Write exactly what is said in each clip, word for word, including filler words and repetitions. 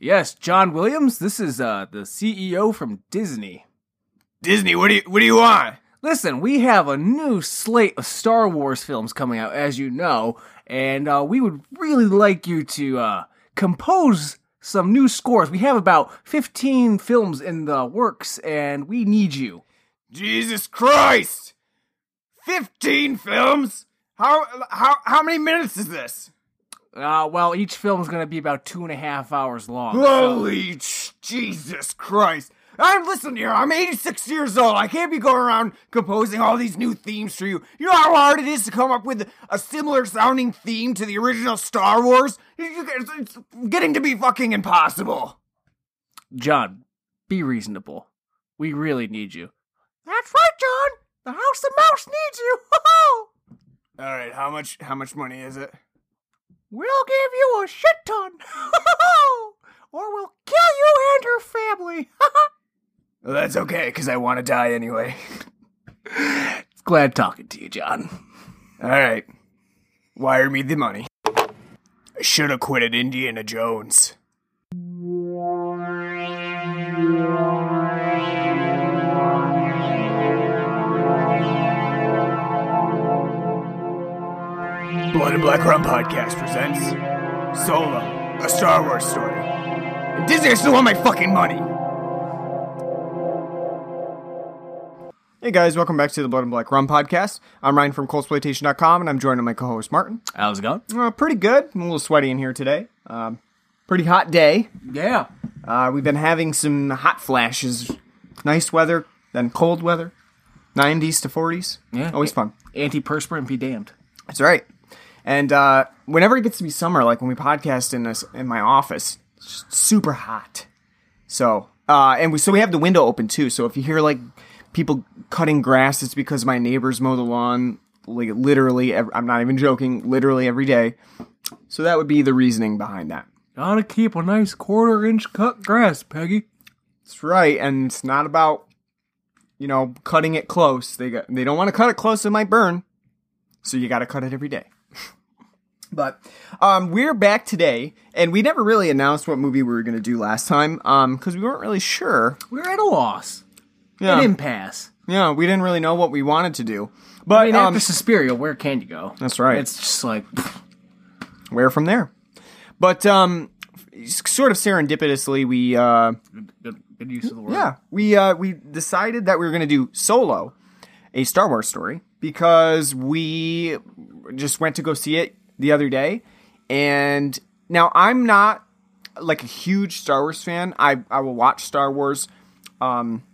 Yes, John Williams. This is uh, the C E O from Disney. Disney, what do you what do you want? Listen, we have a new slate of Star Wars films coming out, as you know, and uh, we would really like you to uh, compose some new scores. We have about fifteen films in the works, and we need you. Jesus Christ! Fifteen films? How how how many minutes is this? Uh, well, each film is going to be about two and a half hours long. Holy so. Jesus Christ. I'm listening here. I'm eighty-six years old. I can't be going around composing all these new themes for you. You know how hard it is to come up with a similar sounding theme to the original Star Wars? It's getting to be fucking impossible. John, be reasonable. We really need you. That's right, John. The House of Mouse needs you. All right, how much, how much money is it? We'll give you a shit ton, or we'll kill you and her family. Well, that's okay, because I want to die anyway. It's glad talking to you, John. All right. Wire me the money. I should have quit at Indiana Jones. Blood and Black Rum Podcast presents Solo, a Star Wars story. And Disney, I still want my fucking money! Hey guys, welcome back to the Blood and Black Rum Podcast. I'm Ryan from Coldsploitation dot com, and I'm joined by my co-host Martin. How's it going? Uh, pretty good. I'm a little sweaty in here today. Um, pretty hot day. Yeah. Uh, we've been having some hot flashes. Nice weather, then cold weather. nineties to forties. Yeah. Always fun. Antiperspirant be damned. That's right. And uh, whenever it gets to be summer, like when we podcast in this, in my office, it's super hot. So, uh, and we so we have the window open too. So if you hear like people cutting grass, it's because my neighbors mow the lawn. Like literally, every, I'm not even joking. Literally every day. So that would be the reasoning behind that. Gotta keep a nice quarter inch cut grass, Peggy. That's right, and it's not about you know cutting it close. They got, they don't want to cut it close; it might burn. So you got to cut it every day. But um, we're back today, and we never really announced what movie we were going to do last time because um, we weren't really sure. We were at a loss. Yeah. An impasse. Yeah, we didn't really know what we wanted to do. But I mean, um, after Suspiria, where can you go? That's right. It's just like, pfft. Where from there? But um, sort of serendipitously, we... Uh, good, good, good use of the word. Yeah, we, uh, we decided that we were going to do Solo, a Star Wars story, because we just went to go see it the other day, and now I'm not like a huge Star Wars fan. I, I will watch Star Wars, um,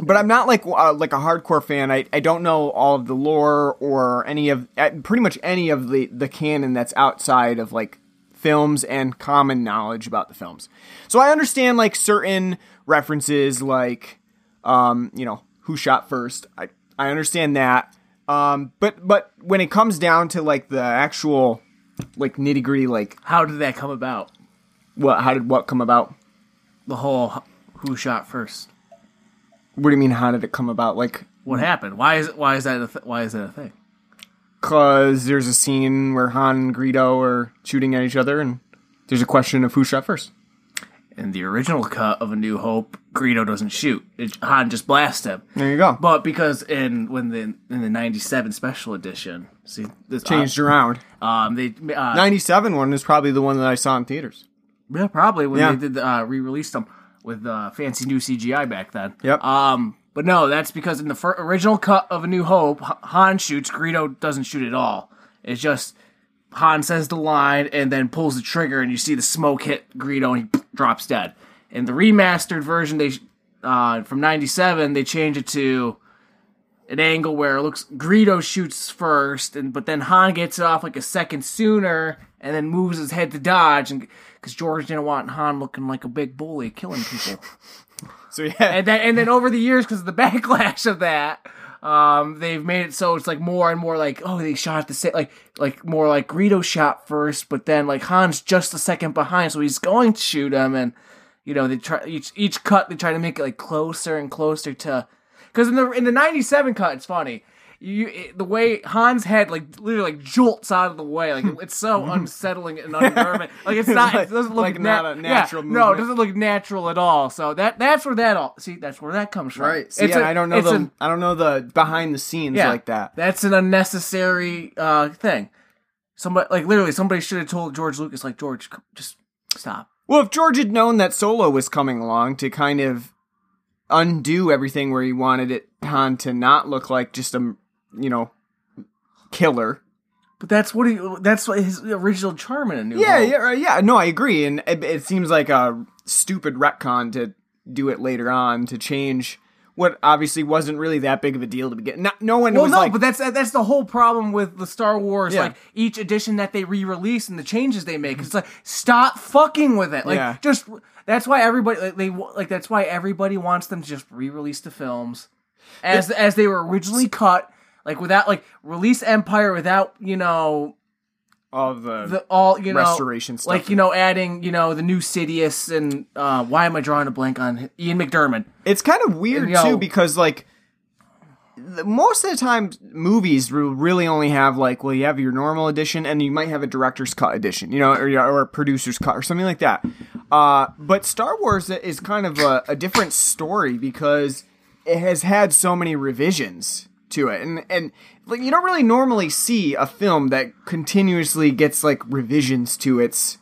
but I'm not like uh, like a hardcore fan. I, I don't know all of the lore or any of uh, pretty much any of the, the canon that's outside of like films and common knowledge about the films. So I understand like certain references, like um, you know, who shot first. I I understand that. Um, but, but when it comes down to, like, the actual, like, nitty-gritty, like... How did that come about? What, how did what come about? The whole who shot first. What do you mean, how did it come about? Like... What happened? Why is, why is that a th- why is that a thing? Because there's a scene where Han and Greedo are shooting at each other, and there's a question of who shot first. In the original cut of A New Hope, Greedo doesn't shoot. It, Han just blasts him. There you go. But because in when the in the ninety-seven special edition, see, this changed uh, around. Um, the uh, ninety-seven one is probably the one that I saw in theaters. Yeah, probably when yeah. they did uh, re-released them with uh, fancy new C G I back then. Yep. Um, but no, that's because in the fir- original cut of A New Hope, Han shoots. Greedo doesn't shoot at all. It's just. Han says the line and then pulls the trigger, and you see the smoke hit Greedo, and he drops dead. In the remastered version, they uh, from ninety-seven, they change it to an angle where it looks Greedo shoots first, and but then Han gets it off like a second sooner, and then moves his head to dodge, and because George didn't want Han looking like a big bully killing people. So yeah, and then and then over the years, because of the backlash of that. Um, they've made it so it's like more and more like, oh, they shot the same, like, like more like Greedo shot first, but then like Han's just a second behind, so he's going to shoot him. And, you know, they try each, each cut, they try to make it like closer and closer to, cause in the, in the ninety-seven cut, it's funny. you it, the way Han's head like literally like jolts out of the way, like it, it's so unsettling and unnerving. Like it's not, like, it doesn't look like na- not a natural. Yeah, movement. No, it doesn't look natural at all. So that that's where that all see that's where that comes from. Right. See, yeah, a, I don't know the an, I don't know the behind the scenes yeah, like that. That's an unnecessary uh, thing. Somebody like literally somebody should have told George Lucas like George just stop. Well, if George had known that Solo was coming along to kind of undo everything where he wanted it Han to not look like just a, you know, killer. But that's what he, that's what his original charm in A New Hope. Yeah, yeah, yeah. No, I agree. And it, it seems like a stupid retcon to do it later on to change what obviously wasn't really that big of a deal to begin. Not, no one well, was no, like... Well, no, but that's that's the whole problem with the Star Wars, yeah. like, each edition that they re-release and the changes they make. It's like, stop fucking with it. Like, yeah. just... That's why everybody... Like, they, like, that's why everybody wants them to just re-release the films as it, as they were originally cut. Like, without... Like, release Empire without, you know... All the, the all, you know, restoration stuff. Like, you know, adding, you know, the new Sidious and uh, why am I drawing a blank on Ian McDiarmid? It's kind of weird, and, you know, too, because, like, the, most of the time movies will really only have, like, well, you have your normal edition and you might have a director's cut edition, you know, or, or a producer's cut or something like that. Uh, but Star Wars is kind of a, a different story because it has had so many revisions to it, and and like you don't really normally see a film that continuously gets like revisions to its,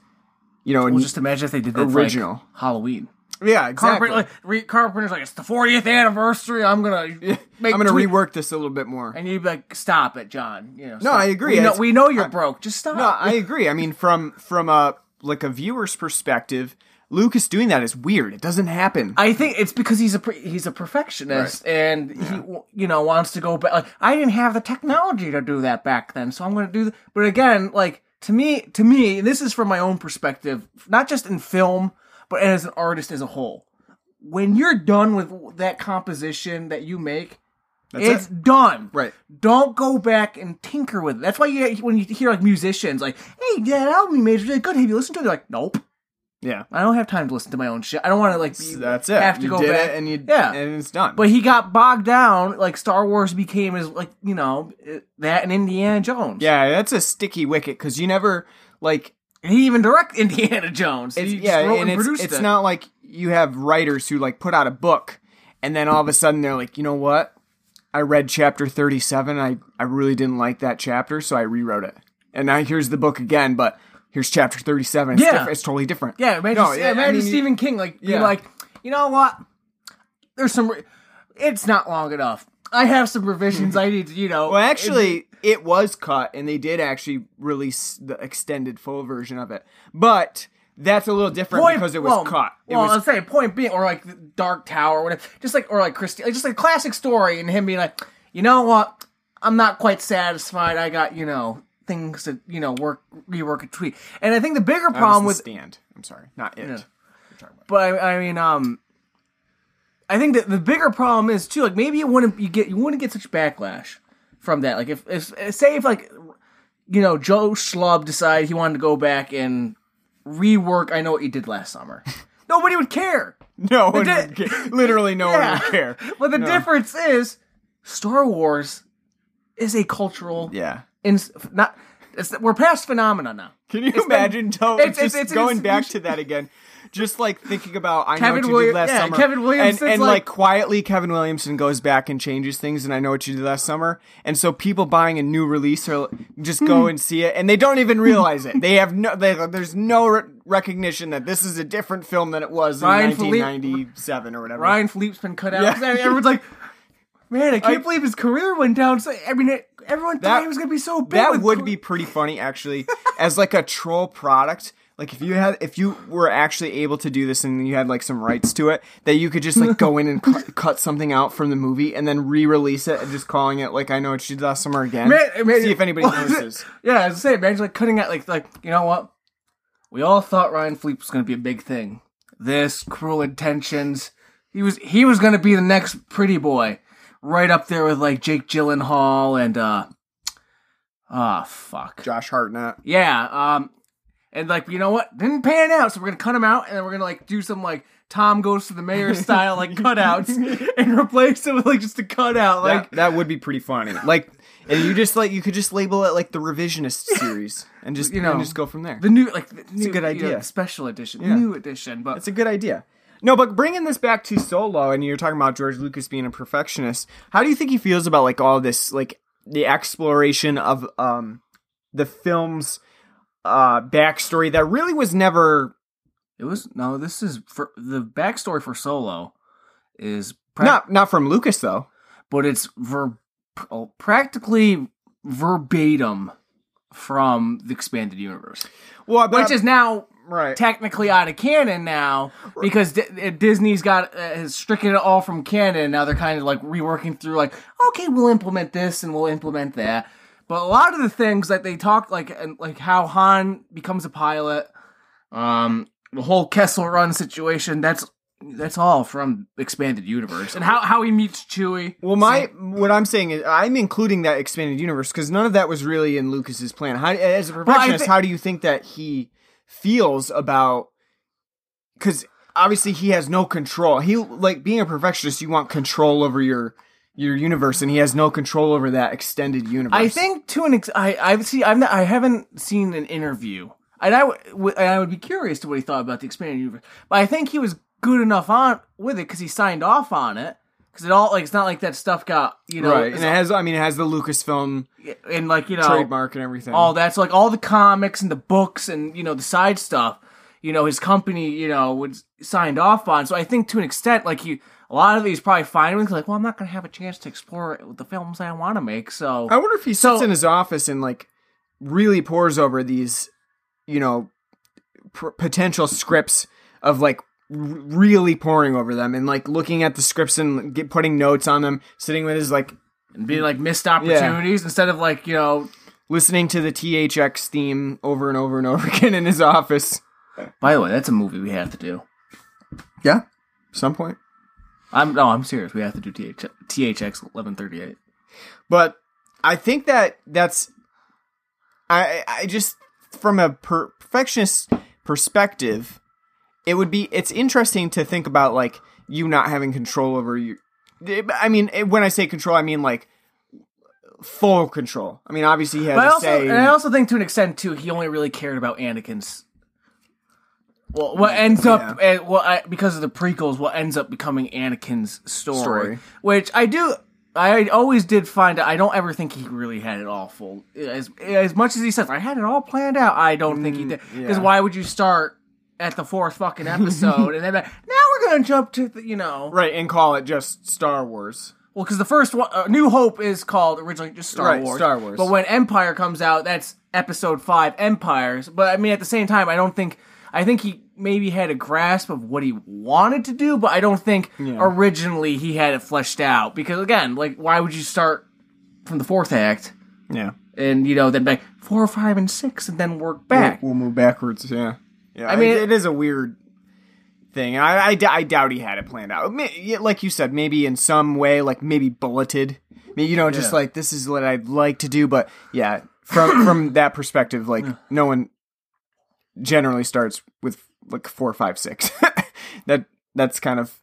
you know. Well, just imagine if they did that original like Halloween. Yeah, exactly. Carpenter, like, re- Carpenter's like, it's the fortieth anniversary. I'm gonna make I'm gonna tweet. rework this a little bit more. And you'd be like, stop it, John. You know. Stop. No, I agree. We know, we know you're I, broke. Just stop. No, I agree. I mean, from from a like a viewer's perspective, Lucas doing that is weird. It doesn't happen. I think it's because he's a he's a perfectionist, right. and yeah. he you know wants to go back. Like, I didn't have the technology to do that back then, so I'm going to do. Th- but again, like to me, to me, and this is from my own perspective, not just in film, but as an artist as a whole. When you're done with that composition that you make, That's it's it. done. Right. Don't go back and tinker with it. That's why you, when you hear like musicians like, "Hey, that album you made is really good. Have you listened to it?" They're like, "Nope." Yeah, I don't have time to listen to my own shit. I don't want to like. Be, That's it. Have to you go did back. It and you, yeah, and it's done. But he got bogged down. Like Star Wars became his, like you know that and Indiana Jones. Yeah, that's a sticky wicket because you never like. And he even directed Indiana Jones. It's, he yeah, and, and it's, it's it. not like you have writers who like put out a book and then all of a sudden they're like, you know what? I read chapter thirty-seven. I I really didn't like that chapter, so I rewrote it. And now here's the book again, but. Here's chapter thirty-seven. It's, yeah. diff- it's totally different. Yeah, imagine, no, yeah, imagine I mean, Stephen King, like, yeah. being like, you know what? There's some... Re- it's not long enough. I have some revisions I need to, you know... Well, actually, it was cut, and they did actually release the extended full version of it. But... That's a little different point, because it was well, cut. It well, was, I'm saying, point being, or like Dark Tower, or whatever. Just like, or like Christie, like just like classic story, and him being like, you know what? I'm not quite satisfied. I got, you know... things that, you know, work, rework a tweet. And I think the bigger problem with... Stand. I'm sorry. Not it. No. But, I, I mean, um... I think that the bigger problem is, too, like, maybe you wouldn't you get you wouldn't get such backlash from that. Like, if, if say if, like, you know, Joe Schlub decided he wanted to go back and rework I Know What You Did Last Summer. Nobody would care. No one di- would care. Literally no yeah. one would care. But the no. difference is, Star Wars is a cultural... Yeah. In, not, it's, we're past phenomena now. Can you it's imagine been, it's, just it's, it's, going it's, back to that again? Just like thinking about I Kevin know what William, you did last yeah, summer. Kevin Williamson, and, and like, like quietly, Kevin Williamson goes back and changes things. And I Know What You Did Last Summer. And so people buying a new release are just go and see it, and they don't even realize it. They have no. They, there's no re- recognition that this is a different film than it was Ryan in nineteen ninety-seven Philippe, or whatever. Ryan Philippe's been cut out. Yeah. I mean, everyone's like. Man, I can't I, believe his career went down. So I mean, it, everyone that, thought he was going to be so big. That would car- be pretty funny, actually, as like a troll product. Like if you had, if you were actually able to do this and you had like some rights to it, that you could just like go in and cu- cut something out from the movie and then re-release it and just calling it like I Know What You Did Last Summer again. Man, man, see if anybody well, notices. Yeah, as I say, imagine like cutting out like like you know what? We all thought Ryan Philippe was going to be a big thing. This Cruel Intentions. He was he was going to be the next Pretty Boy. Right up there with, like, Jake Gyllenhaal and, uh... Ah, oh, fuck. Josh Hartnett. Yeah, um... And, like, you know what? Didn't pan out, so we're gonna cut him out, and then we're gonna, like, do some, like, Tom Goes to the Mayor style, like, cutouts and replace it with, like, just a cutout. Like, that, that would be pretty funny. Like, and you just, like, you could just label it, like, the Revisionist series and just, you know, and just go from there. The new, like, the it's new, a good idea. You know, special edition, yeah. new edition, but. It's a good idea. No, but bringing this back to Solo, and you're talking about George Lucas being a perfectionist, how do you think he feels about, like, all this, like, the exploration of, um, the film's, uh, backstory that really was never. It was no. This is for the backstory for Solo is pra- not not from Lucas though, but it's ver- practically verbatim from the Expanded Universe, well, but which I'm, is now right. technically out of canon now because D- Disney's got uh, has stricken it all from canon. Now they're kind of like reworking through, like, okay, we'll implement this and we'll implement that, but a lot of the things that they talk like and like how Han becomes a pilot, um. the whole Kessel Run situation, that's that's all from Expanded Universe. And how, how he meets Chewie. Well, my so. what I'm saying is I'm including that Expanded Universe because none of that was really in Lucas's plan. How, as a perfectionist, well, th- how do you think that he feels about... Because obviously he has no control. He like being a perfectionist, you want control over your your universe, and he has no control over that extended universe. I think to an... Ex- I, I've seen, I'm not, I haven't seen an interview... And I, w- and I would be curious to what he thought about the Expanded Universe. But I think he was good enough on with it because he signed off on it. Because it all, like, it's not like that stuff got, you know. Right, and it has, I mean, it has the Lucasfilm and, like, you know, trademark and everything. All that's so, like, all the comics and the books and, you know, the side stuff, you know, his company, you know, was signed off on. So I think to an extent, like, he, a lot of it he's probably fine with. Like, well, I'm not going to have a chance to explore it with the films I want to make. So. I wonder if he sits so, in his office and, like, really pores over these. You know, pr- potential scripts of like r- really poring over them and like looking at the scripts and get, putting notes on them, sitting with his like and being like missed opportunities yeah. instead of like, you know, listening to the T H X theme over and over and over again in his office. By the way, that's a movie we have to do. Yeah, some point. I'm no, I'm serious. We have to do T H X eleven thirty-eight. But I think that that's I I just. From a per- perfectionist perspective, it would be, it's interesting to think about, like, you not having control over your, I mean, when I say control, I mean, like, full control. I mean, obviously he had but to also, say... And I also think, to an extent, too, he only really cared about Anakin's, well, what ends yeah. up, and, well, I, because of the prequels, what ends up becoming Anakin's story. story. Which I do... I always did find out, I don't ever think he really had it all full. As as much as he says, I had it all planned out, I don't think he did. Because yeah. why would you start at the fourth fucking episode and then now we're going to jump to, the, you know. Right, and call it just Star Wars. Well, because the first one, uh, New Hope is called originally just Star right, Wars. Star Wars. But when Empire comes out, that's Episode five, Empires. But I mean, at the same time, I don't think, I think he maybe had a grasp of what he wanted to do, but I don't think yeah. originally he had it fleshed out. Because, again, like, why would you start from the fourth act? Yeah. And, you know, then back four, five, and six, and then work back. We'll, we'll move backwards, yeah. Yeah, I mean, it, it is a weird thing. I, I, I doubt he had it planned out. Like you said, maybe in some way, like, maybe bulleted. You know, just yeah. like, this is what I'd like to do, but, yeah, from, from that perspective, like, yeah. no one generally starts with... like four, five, six. that that's kind of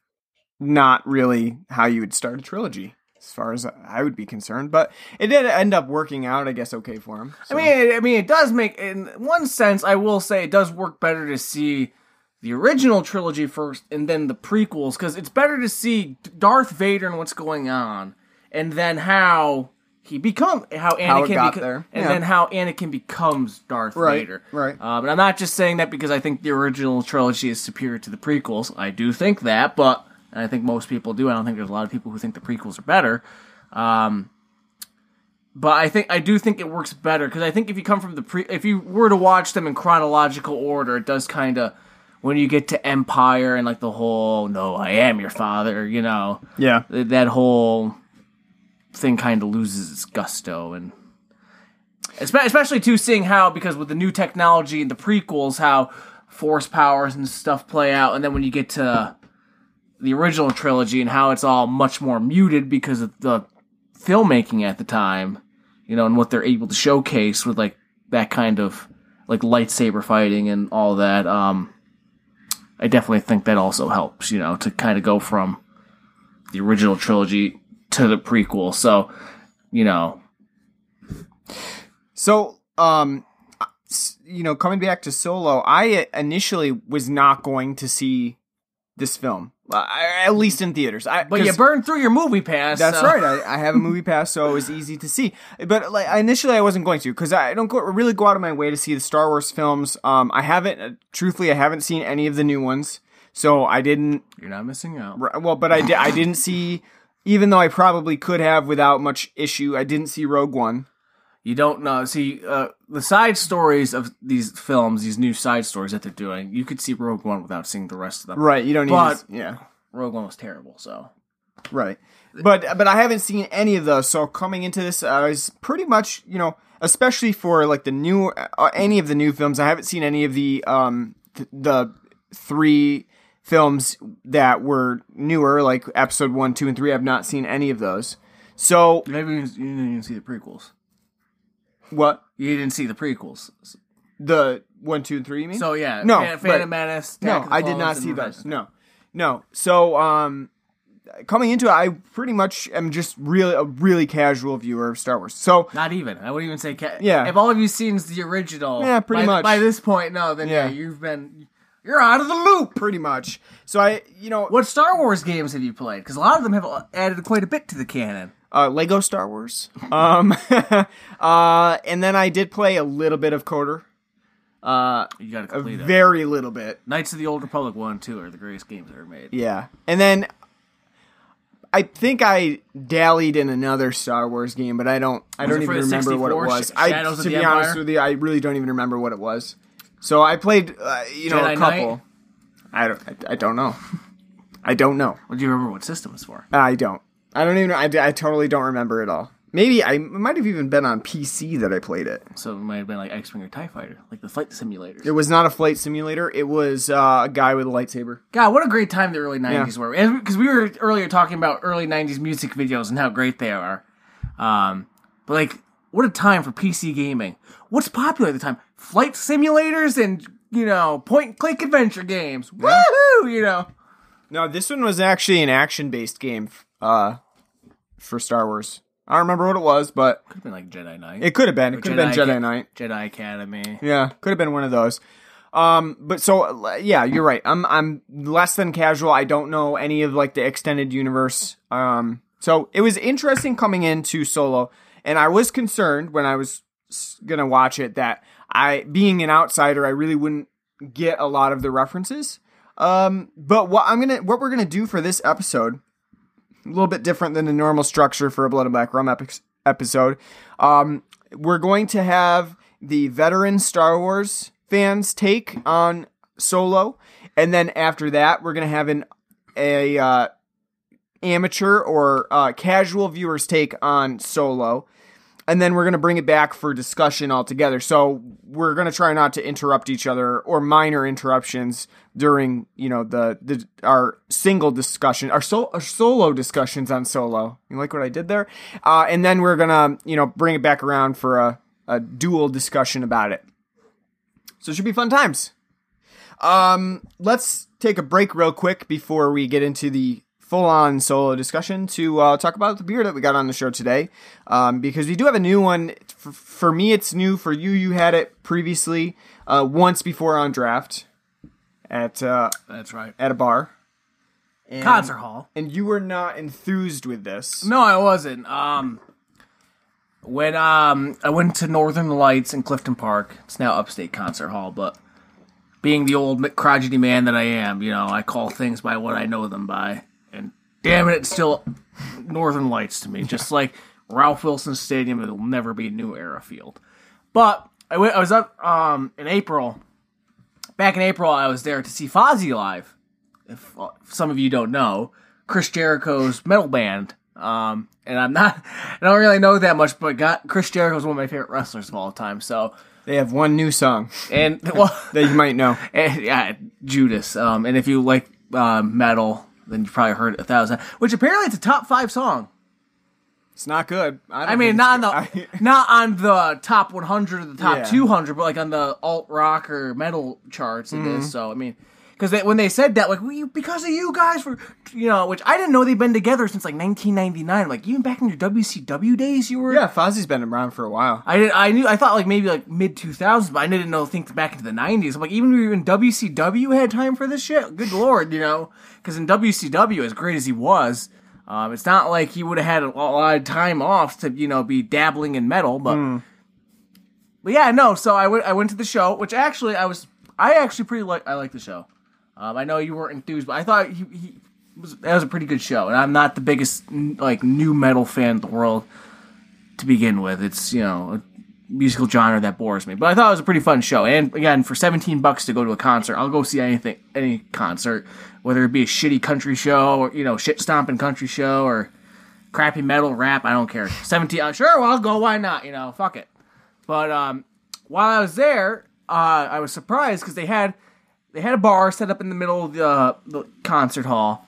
not really how you would start a trilogy, as far as I would be concerned. But it did end up working out, I guess, okay for him. So. I mean, I mean, it does make, in one sense, I will say it does work better to see the original trilogy first and then the prequels, because it's better to see Darth Vader and what's going on, and then how he become how Anakin how it got beca- there. and yeah. then how Anakin becomes Darth right, Vader. Right. Um, and I'm not just saying that because I think the original trilogy is superior to the prequels. I do think that, but and I think most people do. I don't think there's a lot of people who think the prequels are better. Um, but I think I do think it works better because I think if you come from the pre, if you were to watch them in chronological order, it does kind of when you get to Empire and like the whole "No, I am your father," you know, yeah, that whole. Thing kind of loses its gusto, and especially too seeing how because with the new technology and the prequels, how force powers and stuff play out, and then when you get to the original trilogy and how it's all much more muted because of the filmmaking at the time, you know, and what they're able to showcase with like that kind of like lightsaber fighting and all that. Um, I definitely think that also helps, you know, to kind of go from the original trilogy to the prequel. So, you know. So, um, you know, coming back to Solo, I initially was not going to see this film, uh, at least in theaters. I, but you burned through your movie pass. That's so. right. I, I have a movie pass, so it was easy to see. But like initially I wasn't going to, because I don't go, really go out of my way to see the Star Wars films. Um, I haven't, uh, truthfully, I haven't seen any of the new ones. So I didn't... You're not missing out. Right, well, but I, di- I didn't see... Even though I probably could have without much issue, I didn't see Rogue One. You don't know. See, uh, the side stories of these films, these new side stories that they're doing, you could see Rogue One without seeing the rest of them. Right, you don't need but, to... Yeah. Rogue One was terrible, so... Right. But, but I haven't seen any of those, so coming into this, I was pretty much, you know... Especially for, like, the new... Uh, any of the new films, I haven't seen any of the um th- the three... films that were newer, like episode one, two, and three. I've not seen any of those. So you didn't even see the prequels. What? You didn't see the prequels. The one, two, and three. You mean? So yeah. No. Phantom, Phantom Menace. No, I did not see those. No, no. So um, coming into it, I pretty much am just really a really casual viewer of Star Wars. So not even. I wouldn't even say. Ca- yeah. If all of you seen the original, yeah, pretty by, much. By this point, no. Then yeah, yeah you've been. You're out of the loop, pretty much. So I, you know, what Star Wars games have you played? Because a lot of them have added quite a bit to the canon. Uh, Lego Star Wars, um, uh, and then I did play a little bit of Coder. Uh, you got to complete a very it. little bit. Knights of the Old Republic one, two are the greatest games ever made. Yeah, and then I think I dallied in another Star Wars game, but I don't. I was don't even remember what it was. Sh- I, to be Empire? honest with you, I really don't even remember what it was. So I played, uh, you know, Jedi a couple. Knight? I don't. I, I don't know. I don't know. Well, do you remember what system it's for? I don't. I don't even. I, I totally don't remember at all. Maybe I might have even been on P C that I played it. So it might have been like X-Wing or TIE Fighter, like the flight simulators. It was not a flight simulator. It was uh, a guy with a lightsaber. God, what a great time the early nineties yeah. were! Because we were earlier talking about early nineties music videos and how great they are. Um, but like. What a time for P C gaming. What's popular at the time? Flight simulators and, you know, point-and-click adventure games. Yeah. Woohoo, you know. No, this one was actually an action-based game uh, for Star Wars. I don't remember what it was, but... Could have been like Jedi Knight. It could have been. It could have been Jedi Knight. Jedi Academy. Yeah, could have been one of those. Um, but so, yeah, you're right. I'm I'm less than casual. I don't know any of, like, the extended universe. Um, so it was interesting coming into Solo... And I was concerned when I was going to watch it that I, being an outsider, I really wouldn't get a lot of the references. Um, but what I'm gonna, what we're gonna do for this episode, a little bit different than the normal structure for a Blood and Black Rum epi- episode. Um, we're going to have the veteran Star Wars fans take on Solo, and then after that, we're gonna have an a uh, amateur or uh, casual viewers take on Solo. And then we're going to bring it back for discussion altogether. So we're going to try not to interrupt each other or minor interruptions during, you know, the, the our single discussion, our, sol- our solo discussions on Solo. You like what I did there? Uh, and then we're going to, you know, bring it back around for a, a dual discussion about it. So it should be fun times. Um, let's take a break real quick before we get into the full-on Solo discussion to uh, talk about the beer that we got on the show today, um, because we do have a new one. For, for me, it's new. For you, you had it previously uh, once before on draft at uh, that's right at a bar, and, concert hall, and you were not enthused with this. No, I wasn't. Um, when um, I went to Northern Lights in Clifton Park, it's now Upstate Concert Hall, but being the old crotchety man that I am, you know, I call things by what I know them by. Damn it, it's still Northern Lights to me. Just like Ralph Wilson Stadium, it'll never be New Era Field. But I, went, I was up um, in April. Back in April, I was there to see Fozzy live. If, uh, if some of you don't know, Chris Jericho's metal band. Um, and I'm not, I don't really know that much, but got, Chris Jericho's one of my favorite wrestlers of all time. So they have one new song, and well, that you might know. And, yeah, Judas. Um, and if you like uh, metal. Then you probably heard it a thousand times. Which apparently it's a top five song. It's not good. I, don't I mean, not on the I, not on the top one hundred or the top yeah. two hundred, but like on the alt rock or metal charts. It mm-hmm. is. So I mean, Because they, when they said that, like, we, because of you guys, for, you know, which I didn't know they'd been together since, like, nineteen ninety-nine. I'm like, even back in your W C W days, you were... Yeah, Fozzie's been around for a while. I did, I knew, I thought, like, maybe, like, mid two thousands, but I didn't know, think back into the nineties. I'm like, even when W C W had time for this shit? Good lord, you know? Because in W C W, as great as he was... Um, it's not like he would have had a lot of time off to, you know, be dabbling in metal, but, mm. but yeah, no. So I went, I went to the show, which actually I was, I actually pretty like, I liked the show. Um, I know you weren't enthused, but I thought he, he was, that was a pretty good show. And I'm not the biggest like new metal fan in the world to begin with. It's, you know, a musical genre that bores me, but I thought it was a pretty fun show. And again, for seventeen bucks to go to a concert, I'll go see anything, any concert. Whether it be a shitty country show or, you know, shit stomping country show or crappy metal rap, I don't care. seventeen, uh, sure, well, I'll go, why not, you know, fuck it. But um, while I was there, uh, I was surprised because they had they had a bar set up in the middle of the, uh, the concert hall,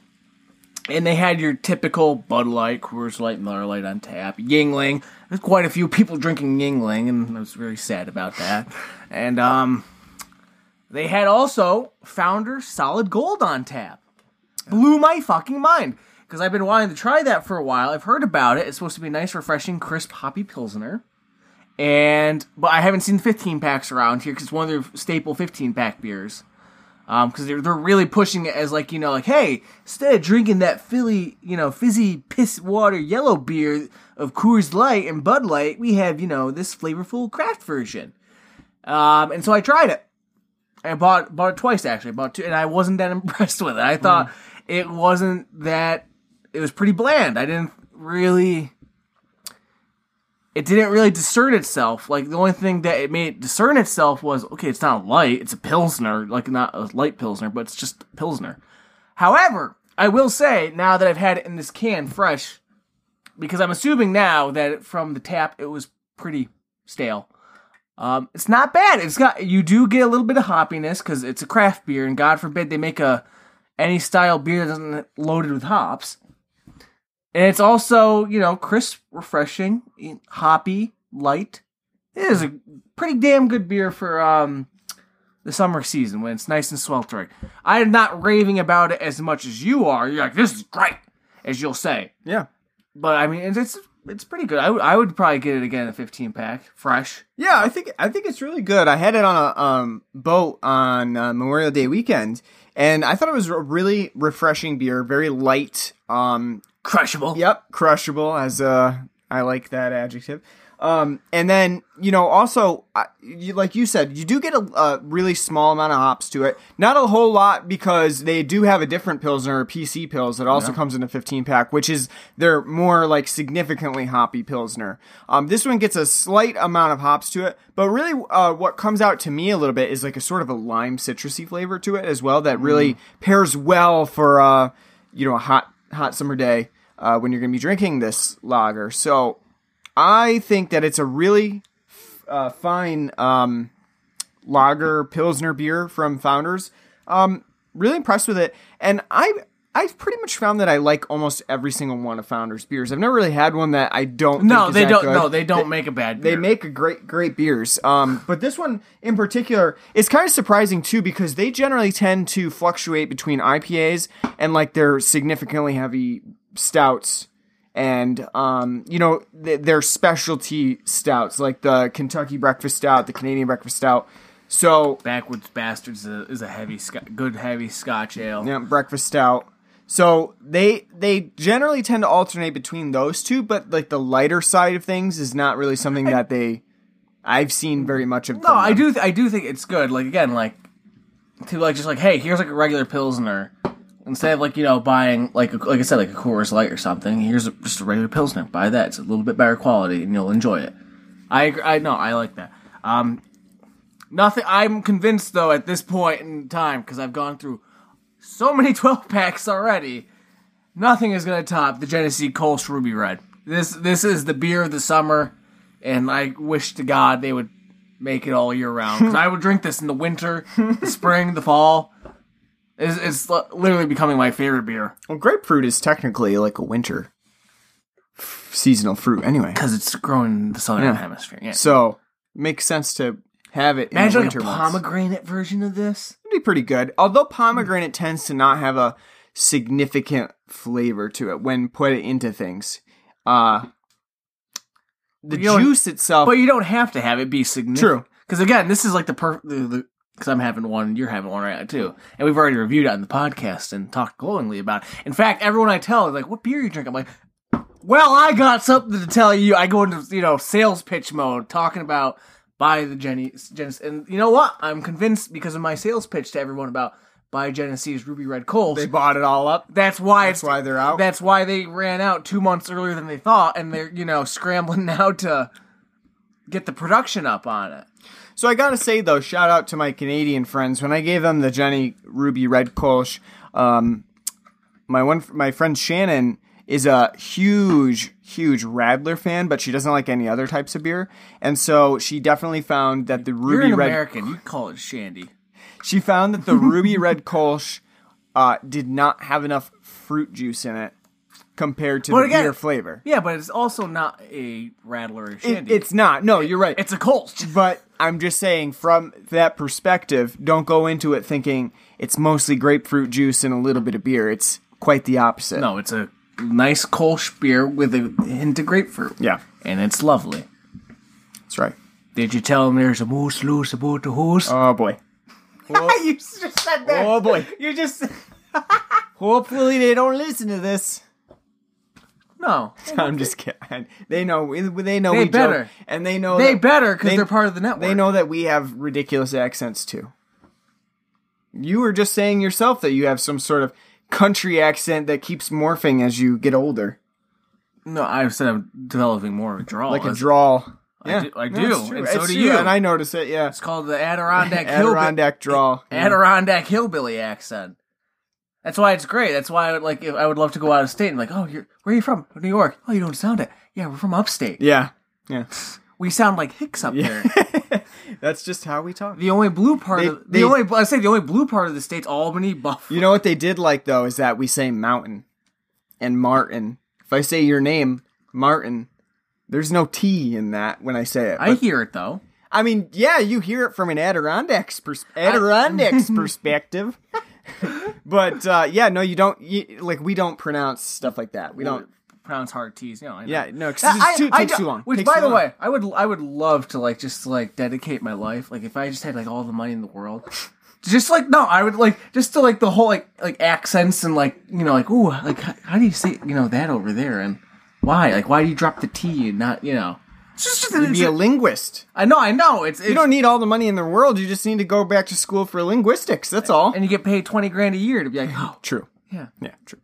and they had your typical Bud Light, Coors Light, Miller Light on tap, Yingling. There's quite a few people drinking Yingling, and I was very sad about that. And, um... they had also Founders Solid Gold on tap. Blew my fucking mind. Because I've been wanting to try that for a while. I've heard about it. It's supposed to be a nice, refreshing, crisp, hoppy Pilsner. And, but I haven't seen fifteen packs around here because it's one of their staple fifteen pack beers. Um, because they're, they're really pushing it as like, you know, like, hey, instead of drinking that Philly, you know, fizzy piss water yellow beer of Coors Light and Bud Light, we have, you know, this flavorful craft version. Um, and so I tried it. I bought bought it twice actually, I bought two, and I wasn't that impressed with it. I thought mm. it wasn't that it was pretty bland. I didn't really, it didn't really discern itself. Like the only thing that it made it discern itself was okay, it's not a light, it's a Pilsner, like not a light Pilsner, but it's just Pilsner. However, I will say now that I've had it in this can fresh, because I'm assuming now that from the tap it was pretty stale. Um, it's not bad. It's got, you do get a little bit of hoppiness because it's a craft beer, and God forbid they make a any style beer that isn't loaded with hops. And it's also, you know, crisp, refreshing, hoppy, light. It is a pretty damn good beer for um the summer season when it's nice and sweltering. I am not raving about it as much as you are. You're like, this is great, as you'll say. Yeah. But I mean, it's. it's It's pretty good. I, w- I would probably get it again in a fifteen pack, fresh. Yeah, I think I think it's really good. I had it on a um, boat on uh, Memorial Day weekend, and I thought it was a really refreshing beer, very light, um, crushable. Yep, crushable. As uh, I like that adjective. Um, and then you know, also I, you, like you said, you do get a, a really small amount of hops to it. Not a whole lot because they do have a different Pilsner, or P C Pils, that also yeah. comes in a fifteen pack, which is their more like significantly hoppy Pilsner. Um, this one gets a slight amount of hops to it, but really, uh, what comes out to me a little bit is like a sort of a lime citrusy flavor to it as well that mm. really pairs well for uh, you know, a hot hot summer day uh, when you're going to be drinking this lager. So. I think that it's a really uh, fine um, lager Pilsner beer from Founders. Um, really impressed with it. And I, I've pretty much found that I like almost every single one of Founders beers. I've never really had one that I don't no, think is they that don't, good. No, they don't they, make a bad beer. They make a great, great beers. Um, but this one in particular is kind of surprising too because they generally tend to fluctuate between I P As and like their significantly heavy stouts. And, um, you know, th- their specialty stouts, like the Kentucky Breakfast Stout, the Canadian Breakfast Stout. So Backwoods Bastards is a, is a heavy, sc- good heavy Scotch ale. Yeah, Breakfast Stout. So they they generally tend to alternate between those two, but, like, the lighter side of things is not really something I, that they, I've seen very much of. No, I do, th- I do think it's good. Like, again, like, to, like, just like, hey, here's, like, a regular Pilsner. Instead of, like, you know, buying, like like I said, like a Coors Light or something, here's a, just a regular Pilsner. Buy that. It's a little bit better quality, and you'll enjoy it. I agree. I know. I like that. Um, nothing. I'm convinced, though, at this point in time, because I've gone through so many twelve packs already, nothing is going to top the Genesee Coles Ruby Red. This, this is the beer of the summer, and I wish to God they would make it all year round. Because I would drink this in the winter, the spring, the fall. It's, it's literally becoming my favorite beer. Well, grapefruit is technically like a winter f- seasonal fruit anyway. Because it's grown in the southern yeah. hemisphere. Yeah. So, makes sense to have it in Imagine the winter like a months. Pomegranate version of this. It'd be pretty good. Although pomegranate tends to not have a significant flavor to it when put into things. Uh, the juice itself... But you don't have to have it be significant. True. Because again, this is like the perfect... Because I'm having one, you're having one right now too. And we've already reviewed it on the podcast and talked glowingly about it. In fact, everyone I tell is like, what beer are you drinking? I'm like... Well, I got something to tell you. I go into, you know, sales pitch mode, talking about buy the Genesee. And you know what? I'm convinced because of my sales pitch to everyone about buy Genesee's Ruby Red Coles. They bought it all up. That's why that's it's, why they're out. That's why they ran out two months earlier than they thought, and they're, you know, scrambling now to get the production up on it. So I gotta say though, shout out to my Canadian friends. When I gave them the Genesee Ruby Red Coles, um, my one, my friend Shannon is a huge, huge Radler fan, but she doesn't like any other types of beer. And so she definitely found that the Ruby Red... You're an Red American. You call it shandy. She found that the Ruby Red Kolsch uh, did not have enough fruit juice in it compared to but the again, beer flavor. Yeah, but it's also not a Radler or shandy. It, it's not. No, you're right. It's a Kolsch. But I'm just saying, from that perspective, don't go into it thinking it's mostly grapefruit juice and a little bit of beer. It's quite the opposite. No, it's a... nice Kolsch beer with a hint of grapefruit. Yeah. And it's lovely. That's right. Did you tell him there's a moose loose about the hoose? Oh, boy. Well, you just said that. Oh, boy. You just... Hopefully they don't listen to this. No. I'm just kidding. They know, they know they we better. Joke. And they know... They better, because they, they're part of the network. They know that we have ridiculous accents, too. You were just saying yourself that you have some sort of... country accent that keeps morphing as you get older. No, I said I'm developing more of a drawl. Like a drawl. I yeah. do. I do. No, and so it's do true. you. And I notice it, yeah. It's called the Adirondack Hillbilly. Adirondack drawl. Yeah. Adirondack Hillbilly accent. That's why it's great. That's why I would, like, I would love to go out of state and like, oh, you're, where are you from? New York. Oh, you don't sound it. Yeah, we're from upstate. Yeah. Yeah. We sound like hicks up yeah. there. That's just how we talk. The only blue part they, of the they, only I say the only blue part of the state's Albany, Buffalo. You know what they did like though is that we say mountain and Martin. If I say your name, Martin, there's no T in that when I say it. I hear it though. I mean, yeah, you hear it from an Adirondack's pers- Adirondack's I- perspective. But uh, yeah, no, you don't. You, like we don't pronounce stuff like that. We don't. Pronounce hard T's, you know, I know. Yeah, no, because it too, takes I, too long. Which, by the long. way, I would, I would love to like just like dedicate my life, like if I just had like all the money in the world, just like no, I would like just to like the whole like like accents and like you know like ooh like how, how do you say you know that over there and why like why do you drop the T and not you know it's just to be a linguist. I know, I know. It's, it's you don't need all the money in the world. You just need to go back to school for linguistics. That's all. And you get paid twenty grand a year to be like oh true yeah yeah true.